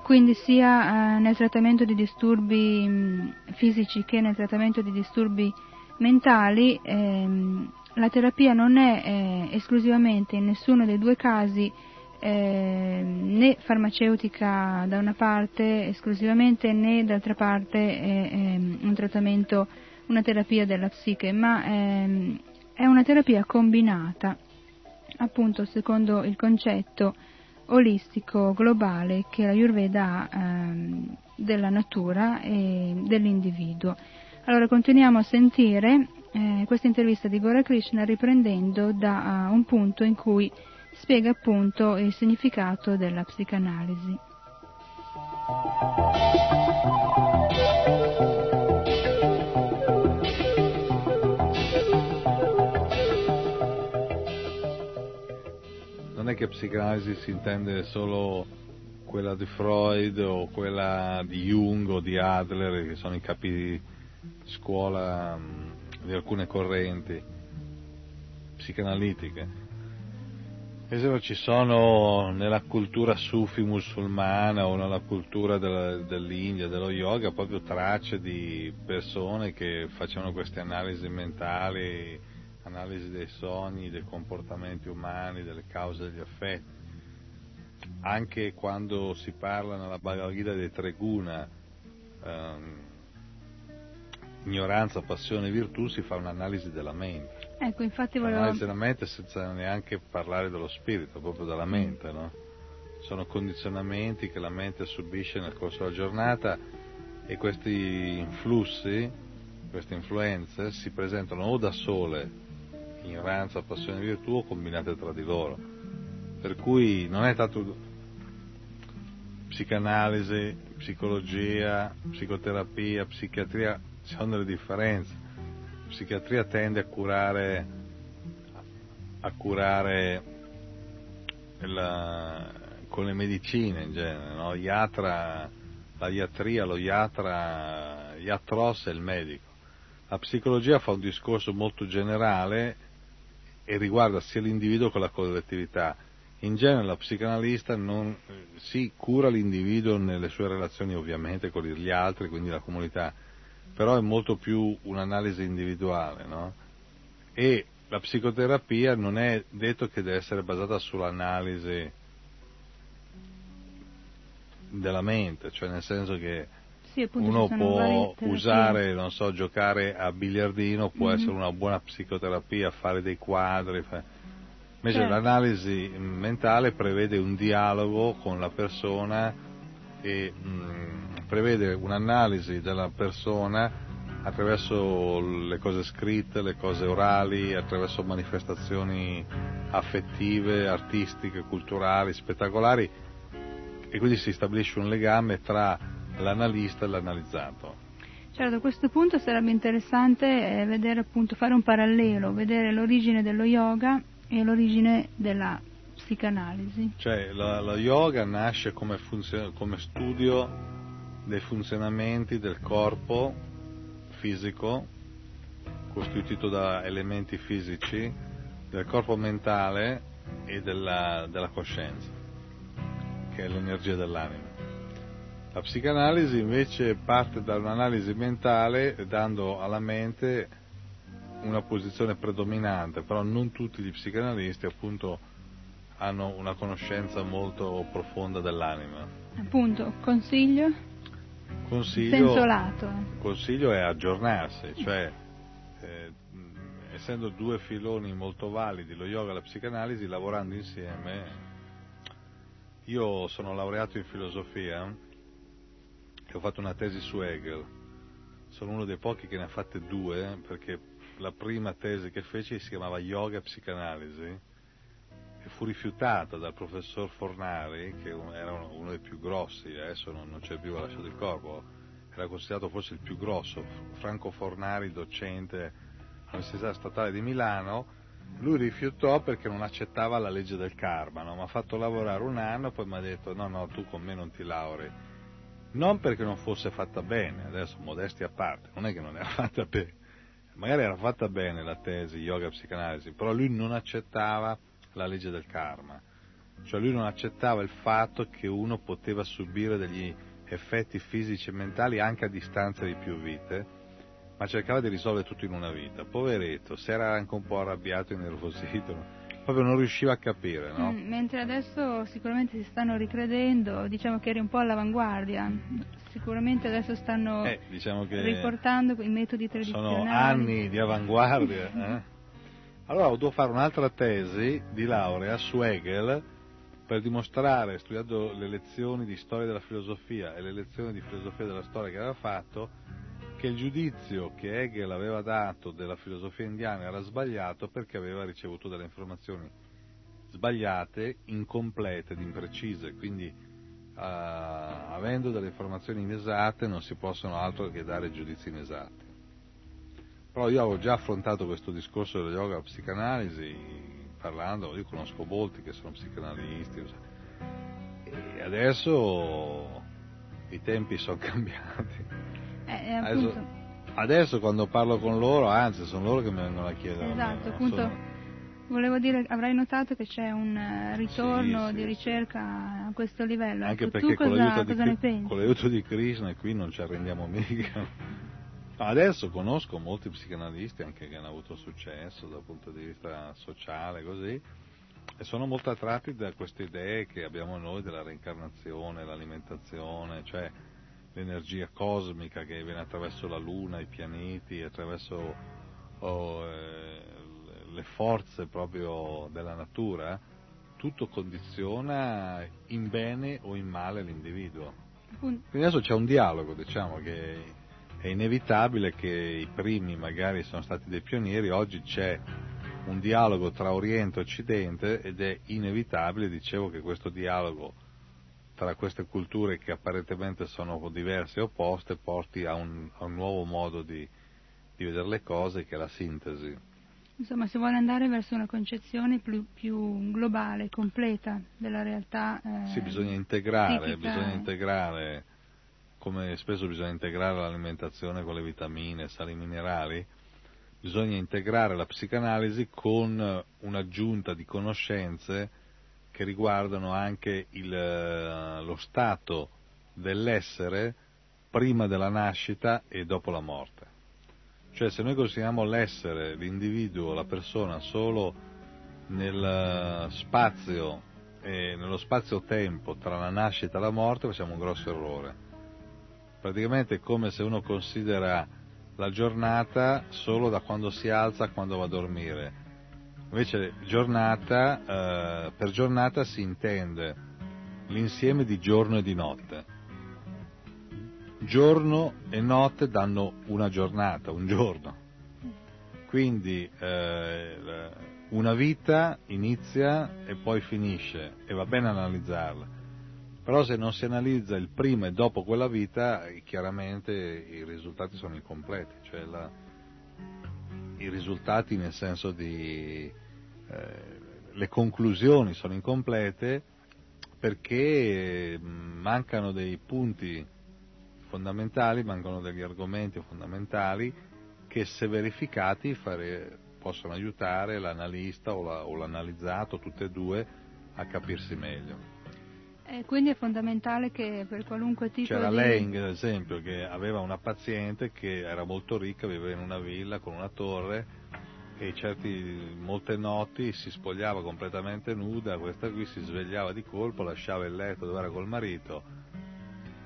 Quindi sia nel trattamento di disturbi fisici che nel trattamento di disturbi mentali, la terapia non è esclusivamente in nessuno dei due casi né farmaceutica da una parte esclusivamente né d'altra parte una terapia della psiche, ma è una terapia combinata, appunto secondo il concetto olistico globale che l'Ayurveda ha della natura e dell'individuo. Allora continuiamo a sentire questa intervista di Gora Krishna riprendendo da un punto in cui spiega appunto il significato della psicanalisi. Non è che psicanalisi si intende solo quella di Freud o quella di Jung o di Adler, che sono i capi scuola di alcune correnti psicanalitiche. Per esempio ci sono nella cultura sufi musulmana o nella cultura dell'India, dello yoga, proprio tracce di persone che facevano queste analisi mentali, analisi dei sogni, dei comportamenti umani, delle cause degli affetti. Anche quando si parla nella Bhagavad Gita dei tre guna, ignoranza, passione e virtù, si fa un'analisi della mente. Ecco, infatti un'analisi della mente senza neanche parlare dello spirito, proprio della mente, no? Sono condizionamenti che la mente subisce nel corso della giornata e questi influssi, queste influenze si presentano o da sole, ignoranza, passione e virtù, o combinate tra di loro. Per cui non è tanto psicanalisi, psicologia, psicoterapia, psichiatria, ci sono delle differenze. La psichiatria tende a curare con le medicine in genere, no? Iatra, la iatria, lo iatra, iatros è il medico. La psicologia fa un discorso molto generale e riguarda sia l'individuo che la collettività. In genere la psicanalista non si cura l'individuo nelle sue relazioni ovviamente con gli altri, quindi la comunità, però è molto più un'analisi individuale, no? E la psicoterapia non è detto che deve essere basata sull'analisi della mente, cioè nel senso che sì, uno può usare, non so, giocare a biliardino, può essere una buona psicoterapia, fare dei quadri, invece certo. L'analisi mentale prevede un dialogo con la persona e prevede un'analisi della persona attraverso le cose scritte, le cose orali, attraverso manifestazioni affettive, artistiche, culturali, spettacolari, e quindi si stabilisce un legame tra l'analista e l'analizzato. Certo, a questo punto sarebbe interessante vedere, appunto, fare un parallelo, vedere l'origine dello yoga e l'origine della psicanalisi. Cioè la yoga nasce come studio dei funzionamenti del corpo fisico, costituito da elementi fisici, del corpo mentale e della coscienza, che è l'energia dell'anima. La psicanalisi invece parte da un'analisi mentale, dando alla mente una posizione predominante, però non tutti gli psicanalisti appunto hanno una conoscenza molto profonda dell'anima. Appunto, consiglio? Consiglio è aggiornarsi, cioè essendo due filoni molto validi, lo yoga e la psicanalisi, lavorando insieme. Io sono laureato in filosofia e ho fatto una tesi su Hegel, sono uno dei pochi che ne ha fatte due, perché la prima tesi che feci si chiamava Yoga e Psicanalisi e fu rifiutata dal professor Fornari, che era uno dei più grossi, adesso non c'è più, ha lasciato il corpo, era considerato forse il più grosso, Franco Fornari, docente all'Università Statale di Milano. Lui rifiutò perché non accettava la legge del karma, no? Mi ha fatto lavorare un anno, poi mi ha detto no, tu con me non ti laurei, non perché non fosse fatta bene, adesso modestia a parte, non è che non era fatta bene, magari era fatta bene la tesi yoga e psicanalisi, però lui non accettava la legge del karma, cioè lui non accettava il fatto che uno poteva subire degli effetti fisici e mentali anche a distanza di più vite, ma cercava di risolvere tutto in una vita. Poveretto, si era anche un po' arrabbiato e innervosito, proprio non riusciva a capire, no? Mentre adesso sicuramente si stanno ricredendo, diciamo che eri un po' all'avanguardia, sicuramente adesso stanno diciamo che riportando i metodi tradizionali. Sono anni di avanguardia, eh? Allora ho dovuto fare un'altra tesi di laurea su Hegel per dimostrare, studiando le lezioni di storia della filosofia e le lezioni di filosofia della storia che aveva fatto, che il giudizio che Hegel aveva dato della filosofia indiana era sbagliato perché aveva ricevuto delle informazioni sbagliate, incomplete ed imprecise, quindi avendo delle informazioni inesatte non si possono altro che dare giudizi inesatti. Però io avevo già affrontato questo discorso dello yoga e della psicanalisi parlando, io conosco molti che sono psicanalisti e adesso i tempi sono cambiati. Adesso quando parlo con loro, anzi sono loro che mi vengono a chiedere. Esatto, appunto, volevo dire, avrai notato che c'è un ritorno di ricerca a questo livello. Anche perché con l'aiuto di Krishna qui non ci arrendiamo mica. Adesso conosco molti psicanalisti anche che hanno avuto successo dal punto di vista sociale, così, e sono molto attratti da queste idee che abbiamo noi della reincarnazione, l'alimentazione, cioè l'energia cosmica che viene attraverso la Luna, i pianeti, attraverso le forze proprio della natura, tutto condiziona in bene o in male l'individuo. Quindi adesso c'è un dialogo, diciamo, che è inevitabile, che i primi magari sono stati dei pionieri, oggi c'è un dialogo tra Oriente e Occidente ed è inevitabile, dicevo, che questo dialogo tra queste culture che apparentemente sono diverse e opposte porti a un nuovo modo di vedere le cose, che è la sintesi. Insomma, si vuole andare verso una concezione più globale, completa della realtà. Sì, bisogna integrare, come spesso bisogna integrare l'alimentazione con le vitamine, sali minerali, bisogna integrare la psicanalisi con un'aggiunta di conoscenze che riguardano anche lo stato dell'essere prima della nascita e dopo la morte. Cioè, se noi consideriamo l'essere, l'individuo, la persona solo nel spazio e nello spazio-tempo tra la nascita e la morte, facciamo un grosso errore. Praticamente è come se uno considera la giornata solo da quando si alza a quando va a dormire. Invece giornata, per giornata si intende l'insieme di giorno e di notte. Giorno e notte danno una giornata, un giorno. Quindi una vita inizia e poi finisce, e va bene analizzarla. Però se non si analizza il prima e dopo quella vita, chiaramente i risultati sono incompleti, cioè i risultati nel senso di le conclusioni sono incomplete perché mancano dei punti fondamentali, mancano degli argomenti fondamentali che, se verificati, possono aiutare l'analista o l'analizzato, tutte e due, a capirsi meglio. E quindi è fondamentale che per qualunque tipo. C'era Laing, ad esempio, che aveva una paziente che era molto ricca, viveva in una villa con una torre, e molte notti si spogliava completamente nuda, questa qui si svegliava di colpo, lasciava il letto dove era col marito,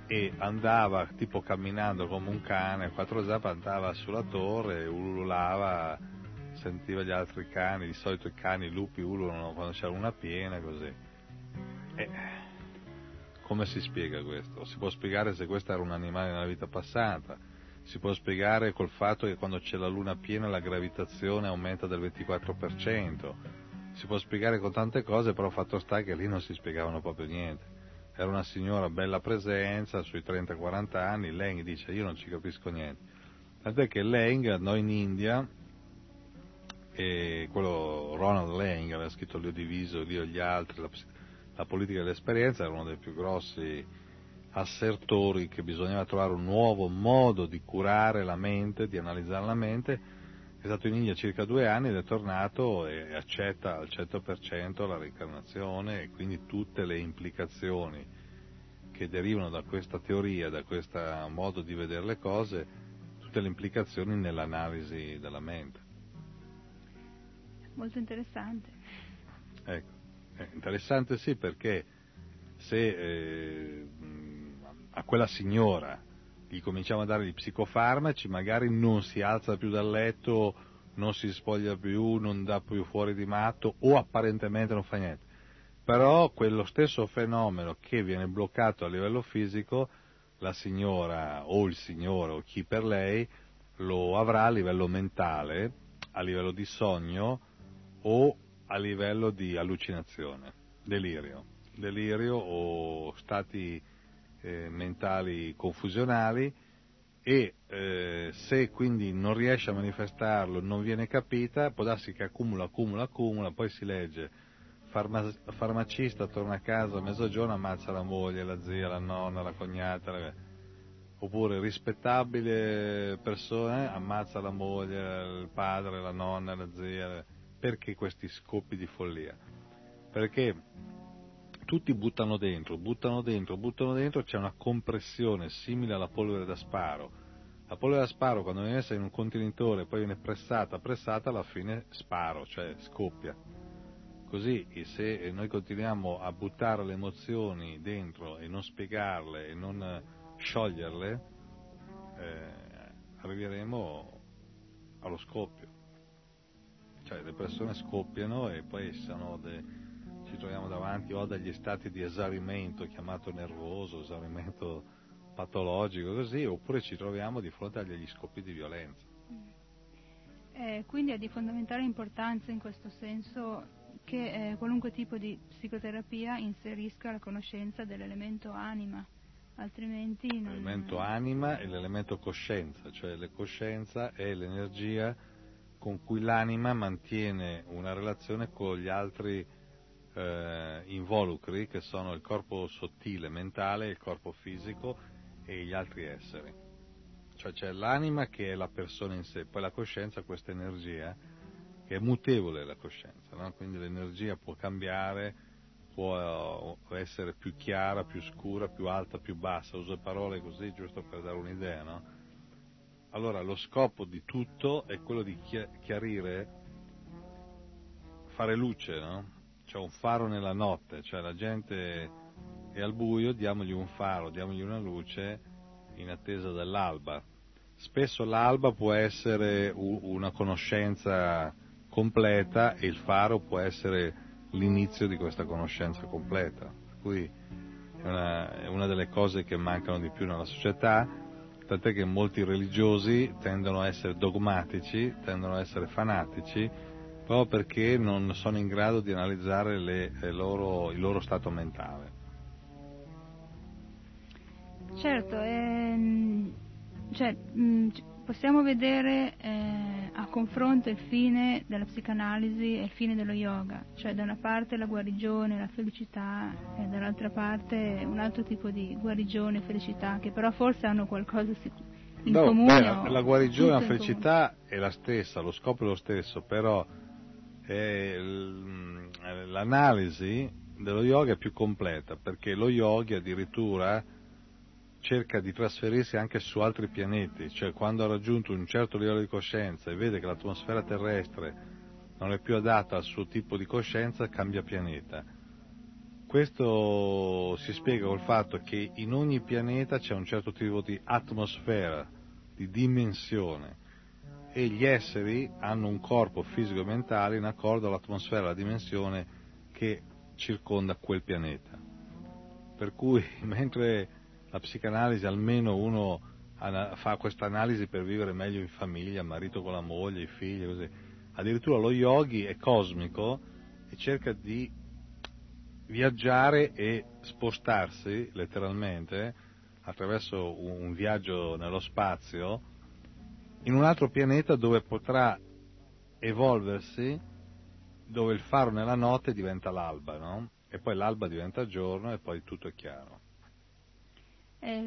e andava tipo camminando come un cane a quattro zampe, andava sulla torre, ululava, sentiva gli altri cani, di solito i cani, i lupi ululano quando c'è luna piena, così. E come si spiega questo? Si può spiegare se questo era un animale nella vita passata, si può spiegare col fatto che quando c'è la luna piena la gravitazione aumenta del 24%, si può spiegare con tante cose, però fatto sta che lì non si spiegavano proprio niente. Era una signora bella presenza, sui 30-40 anni, Laing dice, io non ci capisco niente. Tant'è che Laing andò in India, e quello Ronald Laing aveva scritto L'io diviso, l'io e gli altri, la politica dell'esperienza, era uno dei più grossi assertori che bisognava trovare un nuovo modo di curare la mente, di analizzare la mente. È stato in India circa 2 anni ed è tornato e accetta al 100% la reincarnazione e quindi tutte le implicazioni che derivano da questa teoria, da questo modo di vedere le cose, tutte le implicazioni nell'analisi della mente. Molto interessante. Ecco, interessante sì, perché se a quella signora gli cominciamo a dare gli psicofarmaci, magari non si alza più dal letto, non si spoglia più, non dà più fuori di matto, o apparentemente non fa niente. Però quello stesso fenomeno che viene bloccato a livello fisico, la signora o il signore o chi per lei lo avrà a livello mentale, a livello di sogno o a livello di allucinazione, delirio o stati mentali confusionali, e se quindi non riesce a manifestarlo, non viene capita, può darsi che accumula, poi si legge farmacista torna a casa a mezzogiorno, ammazza la moglie, la zia, la nonna, la cognata, oppure rispettabile persona, ammazza la moglie, il padre, la nonna, la zia. Perché questi scoppi di follia? Perché tutti buttano dentro, c'è una compressione simile alla polvere da sparo. La polvere da sparo, quando viene messa in un contenitore e poi viene pressata, alla fine sparo, cioè scoppia. Così, se noi continuiamo a buttare le emozioni dentro e non spiegarle e non scioglierle, arriveremo allo scoppio. Cioè, le persone scoppiano e poi ci troviamo davanti o dagli stati di esaurimento, chiamato nervoso, esaurimento patologico, così, oppure ci troviamo di fronte agli scoppi di violenza. Quindi è di fondamentale importanza in questo senso che qualunque tipo di psicoterapia inserisca la conoscenza dell'elemento anima, altrimenti non... L'elemento anima e l'elemento coscienza, cioè la coscienza è l'energia con cui l'anima mantiene una relazione con gli altri involucri, che sono il corpo sottile mentale, il corpo fisico e gli altri esseri. Cioè c'è l'anima che è la persona in sé, poi la coscienza, questa energia che è mutevole, la coscienza, no? Quindi l'energia può cambiare, può essere più chiara, più scura, più alta, più bassa, uso parole così giusto per dare un'idea, no? Allora lo scopo di tutto è quello di chiarire, fare luce, no? C'è un faro nella notte, cioè la gente è al buio, diamogli un faro, diamogli una luce in attesa dell'alba. Spesso l'alba può essere una conoscenza completa e il faro può essere l'inizio di questa conoscenza completa. Per cui è una delle cose che mancano di più nella società, tant'è che molti religiosi tendono a essere dogmatici, tendono a essere fanatici, proprio perché non sono in grado di analizzare il loro stato mentale. Certo, possiamo vedere a confronto il fine della psicanalisi e il fine dello yoga, cioè da una parte la guarigione, la felicità, e dall'altra parte un altro tipo di guarigione e felicità, che però forse hanno qualcosa in comune. La guarigione e la felicità è la stessa, lo scopo è lo stesso, però l'analisi dello yoga è più completa, perché lo yogi addirittura cerca di trasferirsi anche su altri pianeti, cioè quando ha raggiunto un certo livello di coscienza e vede che l'atmosfera terrestre non è più adatta al suo tipo di coscienza, cambia pianeta. Questo si spiega col fatto che in ogni pianeta c'è un certo tipo di atmosfera, di dimensione, e gli esseri hanno un corpo fisico e mentale in accordo all'atmosfera, alla dimensione che circonda quel pianeta. Per cui, mentre la psicanalisi, almeno uno fa questa analisi per vivere meglio in famiglia, marito con la moglie, i figli, così, addirittura lo yogi è cosmico e cerca di viaggiare e spostarsi letteralmente attraverso un viaggio nello spazio in un altro pianeta dove potrà evolversi, dove il faro nella notte diventa l'alba, no? E poi l'alba diventa giorno e poi tutto è chiaro.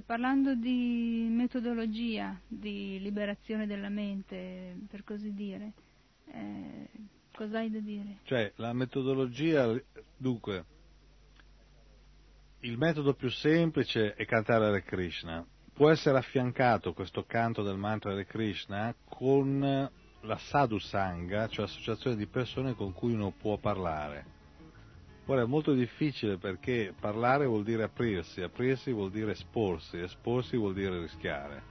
Parlando di metodologia di liberazione della mente, per così dire, cosa hai da dire? Cioè, la metodologia, dunque, il metodo più semplice è cantare Hare Krishna. Può essere affiancato questo canto del mantra Hare Krishna con la sadhu sangha, cioè associazione di persone con cui uno può parlare. Ora è molto difficile perché parlare vuol dire aprirsi, aprirsi vuol dire esporsi, esporsi vuol dire rischiare.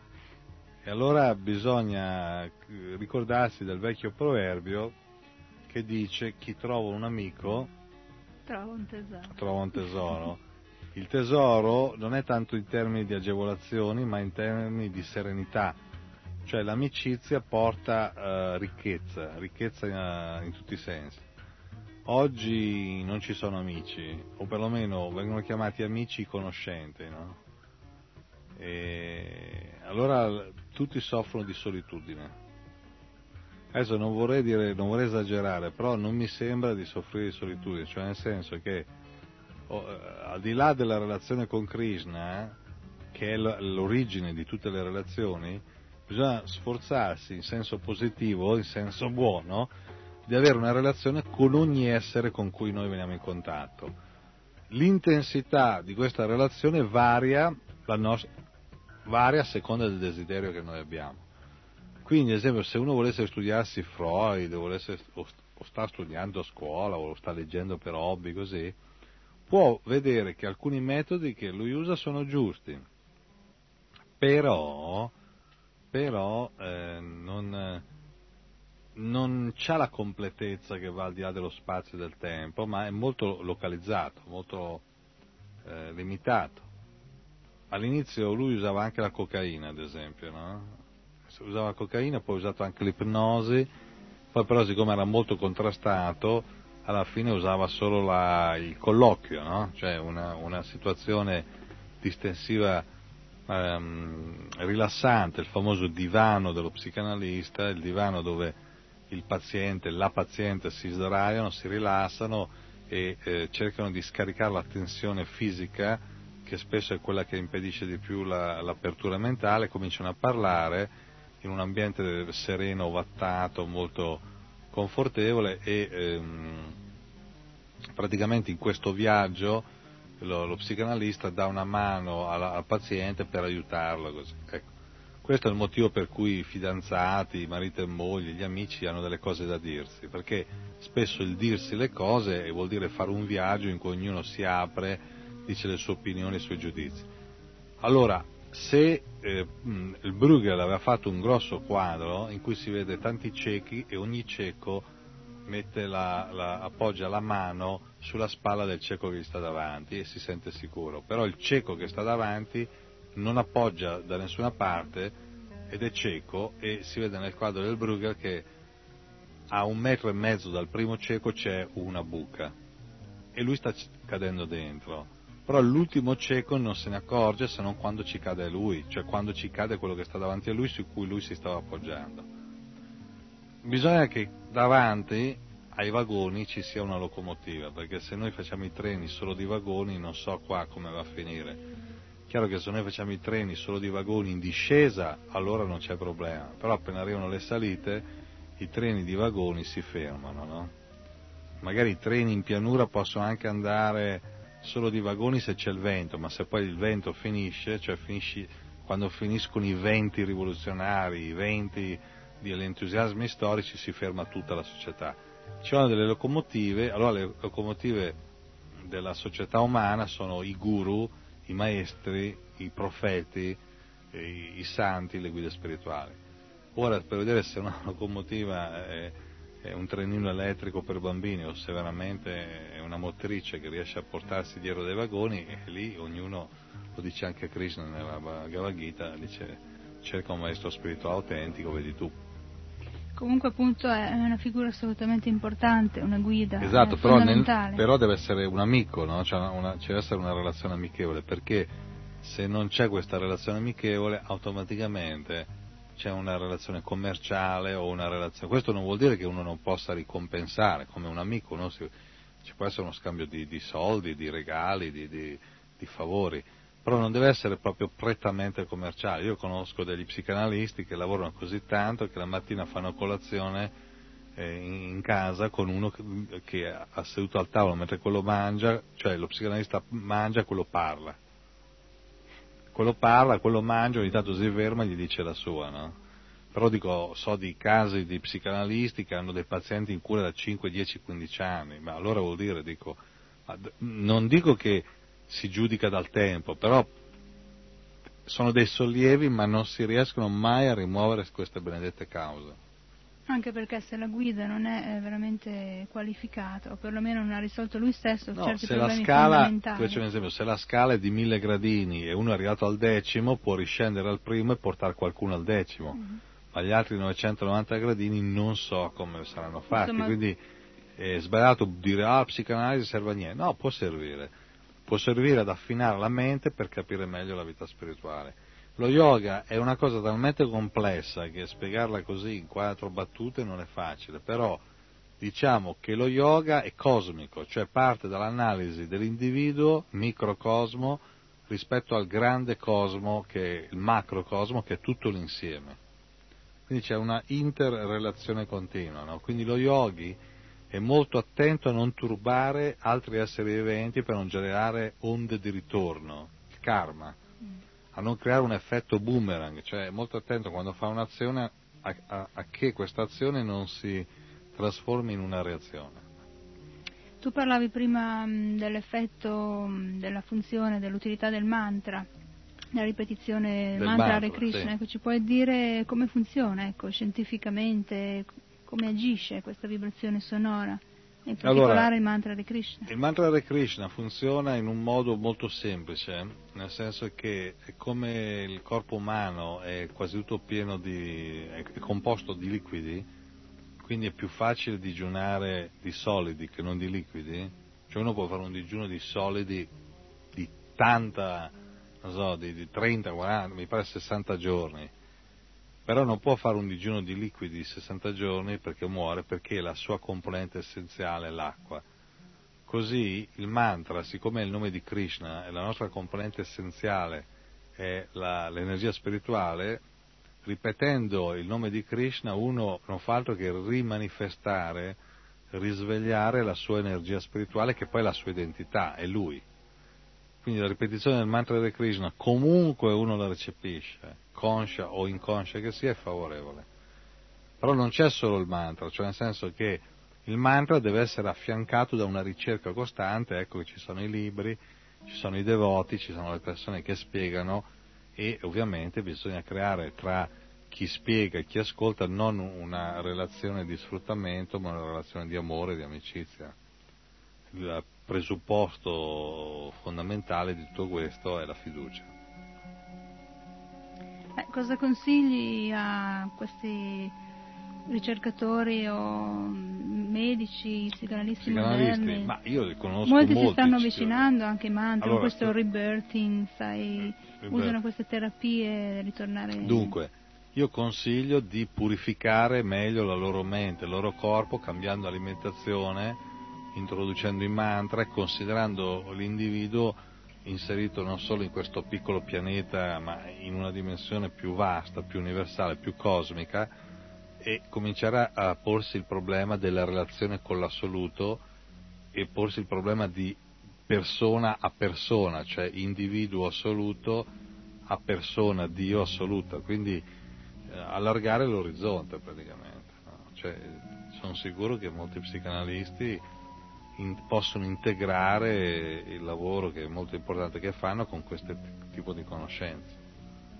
E allora bisogna ricordarsi del vecchio proverbio che dice: chi trova un amico trova un tesoro. Trova un tesoro. Il tesoro non è tanto in termini di agevolazioni, ma in termini di serenità, cioè l'amicizia porta ricchezza, ricchezza in tutti i sensi. Oggi non ci sono amici, o perlomeno vengono chiamati amici conoscenti, no? E allora tutti soffrono di solitudine. Adesso non vorrei esagerare, però non mi sembra di soffrire di solitudine, cioè nel senso che al di là della relazione con Krishna, che è l'origine di tutte le relazioni, bisogna sforzarsi in senso positivo, in senso buono, di avere una relazione con ogni essere con cui noi veniamo in contatto. L'intensità di questa relazione varia a seconda del desiderio che noi abbiamo. Quindi, ad esempio, se uno volesse studiarsi Freud, o sta studiando a scuola, o lo sta leggendo per hobby, così, può vedere che alcuni metodi che lui usa sono giusti, però non c'ha la completezza che va al di là dello spazio e del tempo, ma è molto localizzato, molto limitato. All'inizio lui usava anche la cocaina, ad esempio, no? Usava la cocaina, poi ha usato anche l'ipnosi, poi però siccome era molto contrastato alla fine usava solo il colloquio, no? Cioè una situazione distensiva, rilassante, il famoso divano dello psicanalista, il divano dove il paziente, la paziente si sdraiano, si rilassano e cercano di scaricare la tensione fisica, che spesso è quella che impedisce di più l'apertura mentale, cominciano a parlare in un ambiente sereno, ovattato, molto confortevole e praticamente in questo viaggio lo psicanalista dà una mano al paziente per aiutarlo, così. Ecco. Questo è il motivo per cui i fidanzati, marito e moglie, gli amici hanno delle cose da dirsi, perché spesso il dirsi le cose vuol dire fare un viaggio in cui ognuno si apre, dice le sue opinioni, i suoi giudizi. Allora, se il Bruegel aveva fatto un grosso quadro in cui si vede tanti ciechi e ogni cieco mette appoggia la mano sulla spalla del cieco che gli sta davanti e si sente sicuro, però il cieco che sta davanti non appoggia da nessuna parte ed è cieco, e si vede nel quadro del Bruegel che a 1,5 metri dal primo cieco c'è una buca e lui sta cadendo dentro. Però l'ultimo cieco non se ne accorge se non quando ci cade lui, cioè quando ci cade quello che sta davanti a lui, su cui lui si stava appoggiando. Bisogna che davanti ai vagoni ci sia una locomotiva, perché se noi facciamo i treni solo di vagoni non so qua come va a finire. Chiaro che se noi facciamo i treni solo di vagoni in discesa allora non c'è problema, però appena arrivano le salite i treni di vagoni si fermano, no? Magari i treni in pianura possono anche andare solo di vagoni se c'è il vento, ma se poi il vento finisce, cioè quando finiscono i venti rivoluzionari, i venti degli entusiasmi storici, si ferma tutta la società. Ci sono delle locomotive, allora le locomotive della società umana sono i guru, i maestri, i profeti, i santi, le guide spirituali. Ora, per vedere se una locomotiva è un trenino elettrico per bambini o se veramente è una motrice che riesce a portarsi dietro dei vagoni, e lì ognuno, lo dice anche Krishna nella Bhagavad Gita, dice cerca un maestro spirituale autentico, vedi tu. Comunque appunto è una figura assolutamente importante, una guida. Esatto, però deve essere un amico, no? Cioè ci deve essere una relazione amichevole, perché se non c'è questa relazione amichevole automaticamente c'è una relazione commerciale o una relazione. Questo non vuol dire che uno non possa ricompensare come un amico, no? Ci può essere uno scambio di soldi, di regali, di favori, però non deve essere proprio prettamente commerciale. Io conosco degli psicanalisti che lavorano così tanto che la mattina fanno colazione in casa con uno che ha seduto al tavolo mentre quello mangia, cioè lo psicanalista mangia, quello parla, quello mangia, ogni tanto si ferma e gli dice la sua, no? Però dico, so di casi di psicanalisti che hanno dei pazienti in cura da 5, 10, 15 anni, ma allora vuol dire, dico, non dico che si giudica dal tempo, però sono dei sollievi, ma non si riescono mai a rimuovere queste benedette cause. Anche perché se la guida non è veramente qualificata, o perlomeno non ha risolto lui stesso certi problemi fondamentali. Faccio un esempio, se la scala è di 1000 gradini e uno è arrivato al 10° può riscendere al 1° e portare qualcuno al 10°, ma gli altri 990 gradini non so come saranno fatti. Insomma, quindi è sbagliato dire la psicanalisi serve a niente. No, può servire. Può servire ad affinare la mente per capire meglio la vita spirituale. Lo yoga è una cosa talmente complessa che spiegarla così in 4 battute non è facile, però diciamo che lo yoga è cosmico, cioè parte dall'analisi dell'individuo, microcosmo, rispetto al grande cosmo, che è il macrocosmo, che è tutto l'insieme. Quindi c'è una interrelazione continua, no? Quindi lo yogi è molto attento a non turbare altri esseri viventi per non generare onde di ritorno, il karma, a non creare un effetto boomerang, cioè è molto attento quando fa un'azione a che questa azione non si trasformi in una reazione. Tu parlavi prima dell'effetto, della funzione, dell'utilità del mantra, la ripetizione del mantra Hare Krishna, sì. Ecco, ci puoi dire come funziona, ecco, scientificamente? Come agisce questa vibrazione sonora, in particolare allora, il mantra Hare Krishna? Il mantra Hare Krishna funziona in un modo molto semplice, nel senso che è come il corpo umano è quasi tutto pieno è composto di liquidi, quindi è più facile digiunare di solidi che non di liquidi, cioè uno può fare un digiuno di solidi di tanta, non so, di 30, 40, mi pare 60 giorni. Però non può fare un digiuno di liquidi di 60 giorni perché muore, perché la sua componente essenziale è l'acqua. Così il mantra, siccome è il nome di Krishna e la nostra componente essenziale è l'energia spirituale, ripetendo il nome di Krishna uno non fa altro che rimanifestare, risvegliare la sua energia spirituale, che poi è la sua identità, è lui. Quindi la ripetizione del mantra di Krishna, comunque uno la recepisce, conscia o inconscia che sia, è favorevole. Però non c'è solo il mantra, cioè nel senso che il mantra deve essere affiancato da una ricerca costante, ecco che ci sono i libri, ci sono i devoti, ci sono le persone che spiegano, e ovviamente bisogna creare tra chi spiega e chi ascolta non una relazione di sfruttamento, ma una relazione di amore, di amicizia. Il presupposto fondamentale di tutto questo è la fiducia. Cosa consigli a questi ricercatori o medici, psicanalisti moderni? Ma io li conosco molti si stanno avvicinando anche ai mantra, allora, questo rebirthing, sai, usano queste terapie, ritornare. Dunque, io consiglio di purificare meglio la loro mente, il loro corpo, cambiando alimentazione, introducendo i mantra e considerando l'individuo inserito non solo in questo piccolo pianeta, ma in una dimensione più vasta, più universale, più cosmica, e cominciare a porsi il problema della relazione con l'assoluto e porsi il problema di persona a persona, cioè individuo assoluto a persona, Dio assoluta, quindi allargare l'orizzonte praticamente, no? Cioè, sono sicuro che molti psicanalisti possono integrare il lavoro che è molto importante che fanno con questo tipo di conoscenze,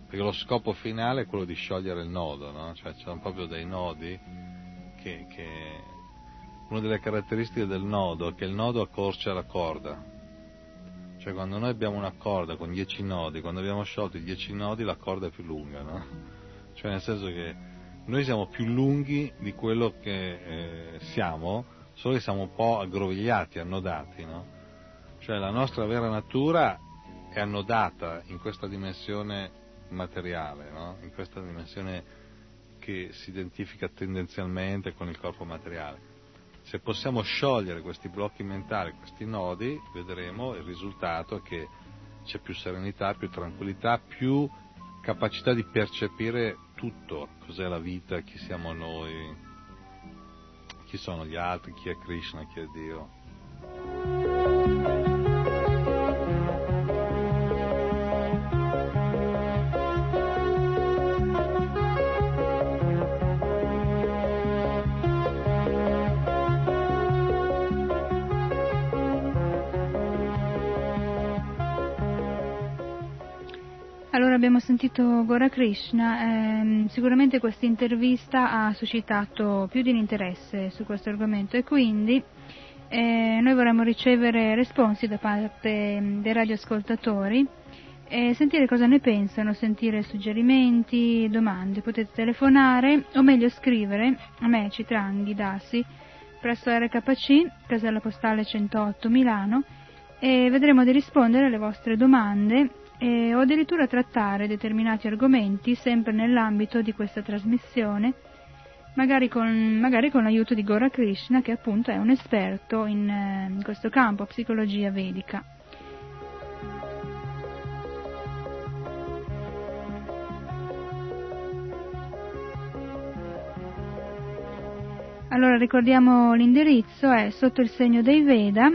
perché lo scopo finale è quello di sciogliere il nodo, no? Cioè ci sono proprio dei nodi che una delle caratteristiche del nodo è che il nodo accorcia la corda. Cioè quando noi abbiamo una corda con 10 nodi, quando abbiamo sciolto i 10 nodi la corda è più lunga, no? Cioè nel senso che noi siamo più lunghi di quello che siamo, solo che siamo un po' aggrovigliati, annodati, no? Cioè la nostra vera natura è annodata in questa dimensione materiale, no? In questa dimensione che si identifica tendenzialmente con il corpo materiale. Se possiamo sciogliere questi blocchi mentali, questi nodi, vedremo il risultato è che c'è più serenità, più tranquillità, più capacità di percepire tutto, cos'è la vita, chi siamo noi, chi sono gli altri, chi è Krishna, chi è Dio. Abbiamo sentito Gora Krishna, sicuramente questa intervista ha suscitato più di un interesse su questo argomento e quindi noi vorremmo ricevere risposte da parte dei radioascoltatori e sentire cosa ne pensano, sentire suggerimenti, domande. Potete telefonare o meglio scrivere a me, Citraangi Dasi, presso RKC, casella postale 108 Milano, e vedremo di rispondere alle vostre domande o addirittura trattare determinati argomenti sempre nell'ambito di questa trasmissione, magari con l'aiuto di Gora Krishna, che appunto è un esperto in questo campo, psicologia vedica. Allora ricordiamo l'indirizzo, è sotto il segno dei Veda,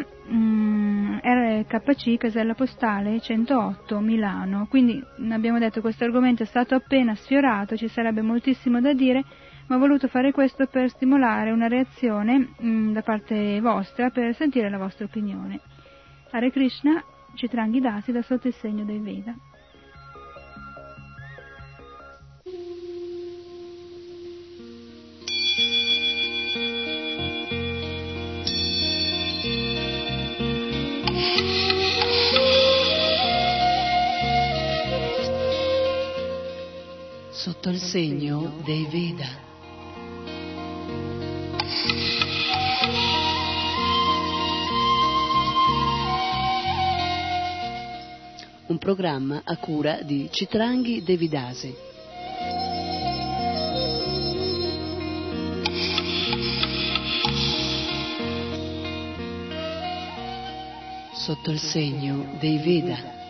RKC, casella postale 108 Milano. Quindi abbiamo detto questo argomento è stato appena sfiorato, ci sarebbe moltissimo da dire, ma ho voluto fare questo per stimolare una reazione da parte vostra, per sentire la vostra opinione. Hare Krishna, Citraangi Dasi, da sotto il segno dei Veda. Sotto il segno dei Veda. Un programma a cura di Citraangi Devi Dasi. Sotto il segno dei Veda.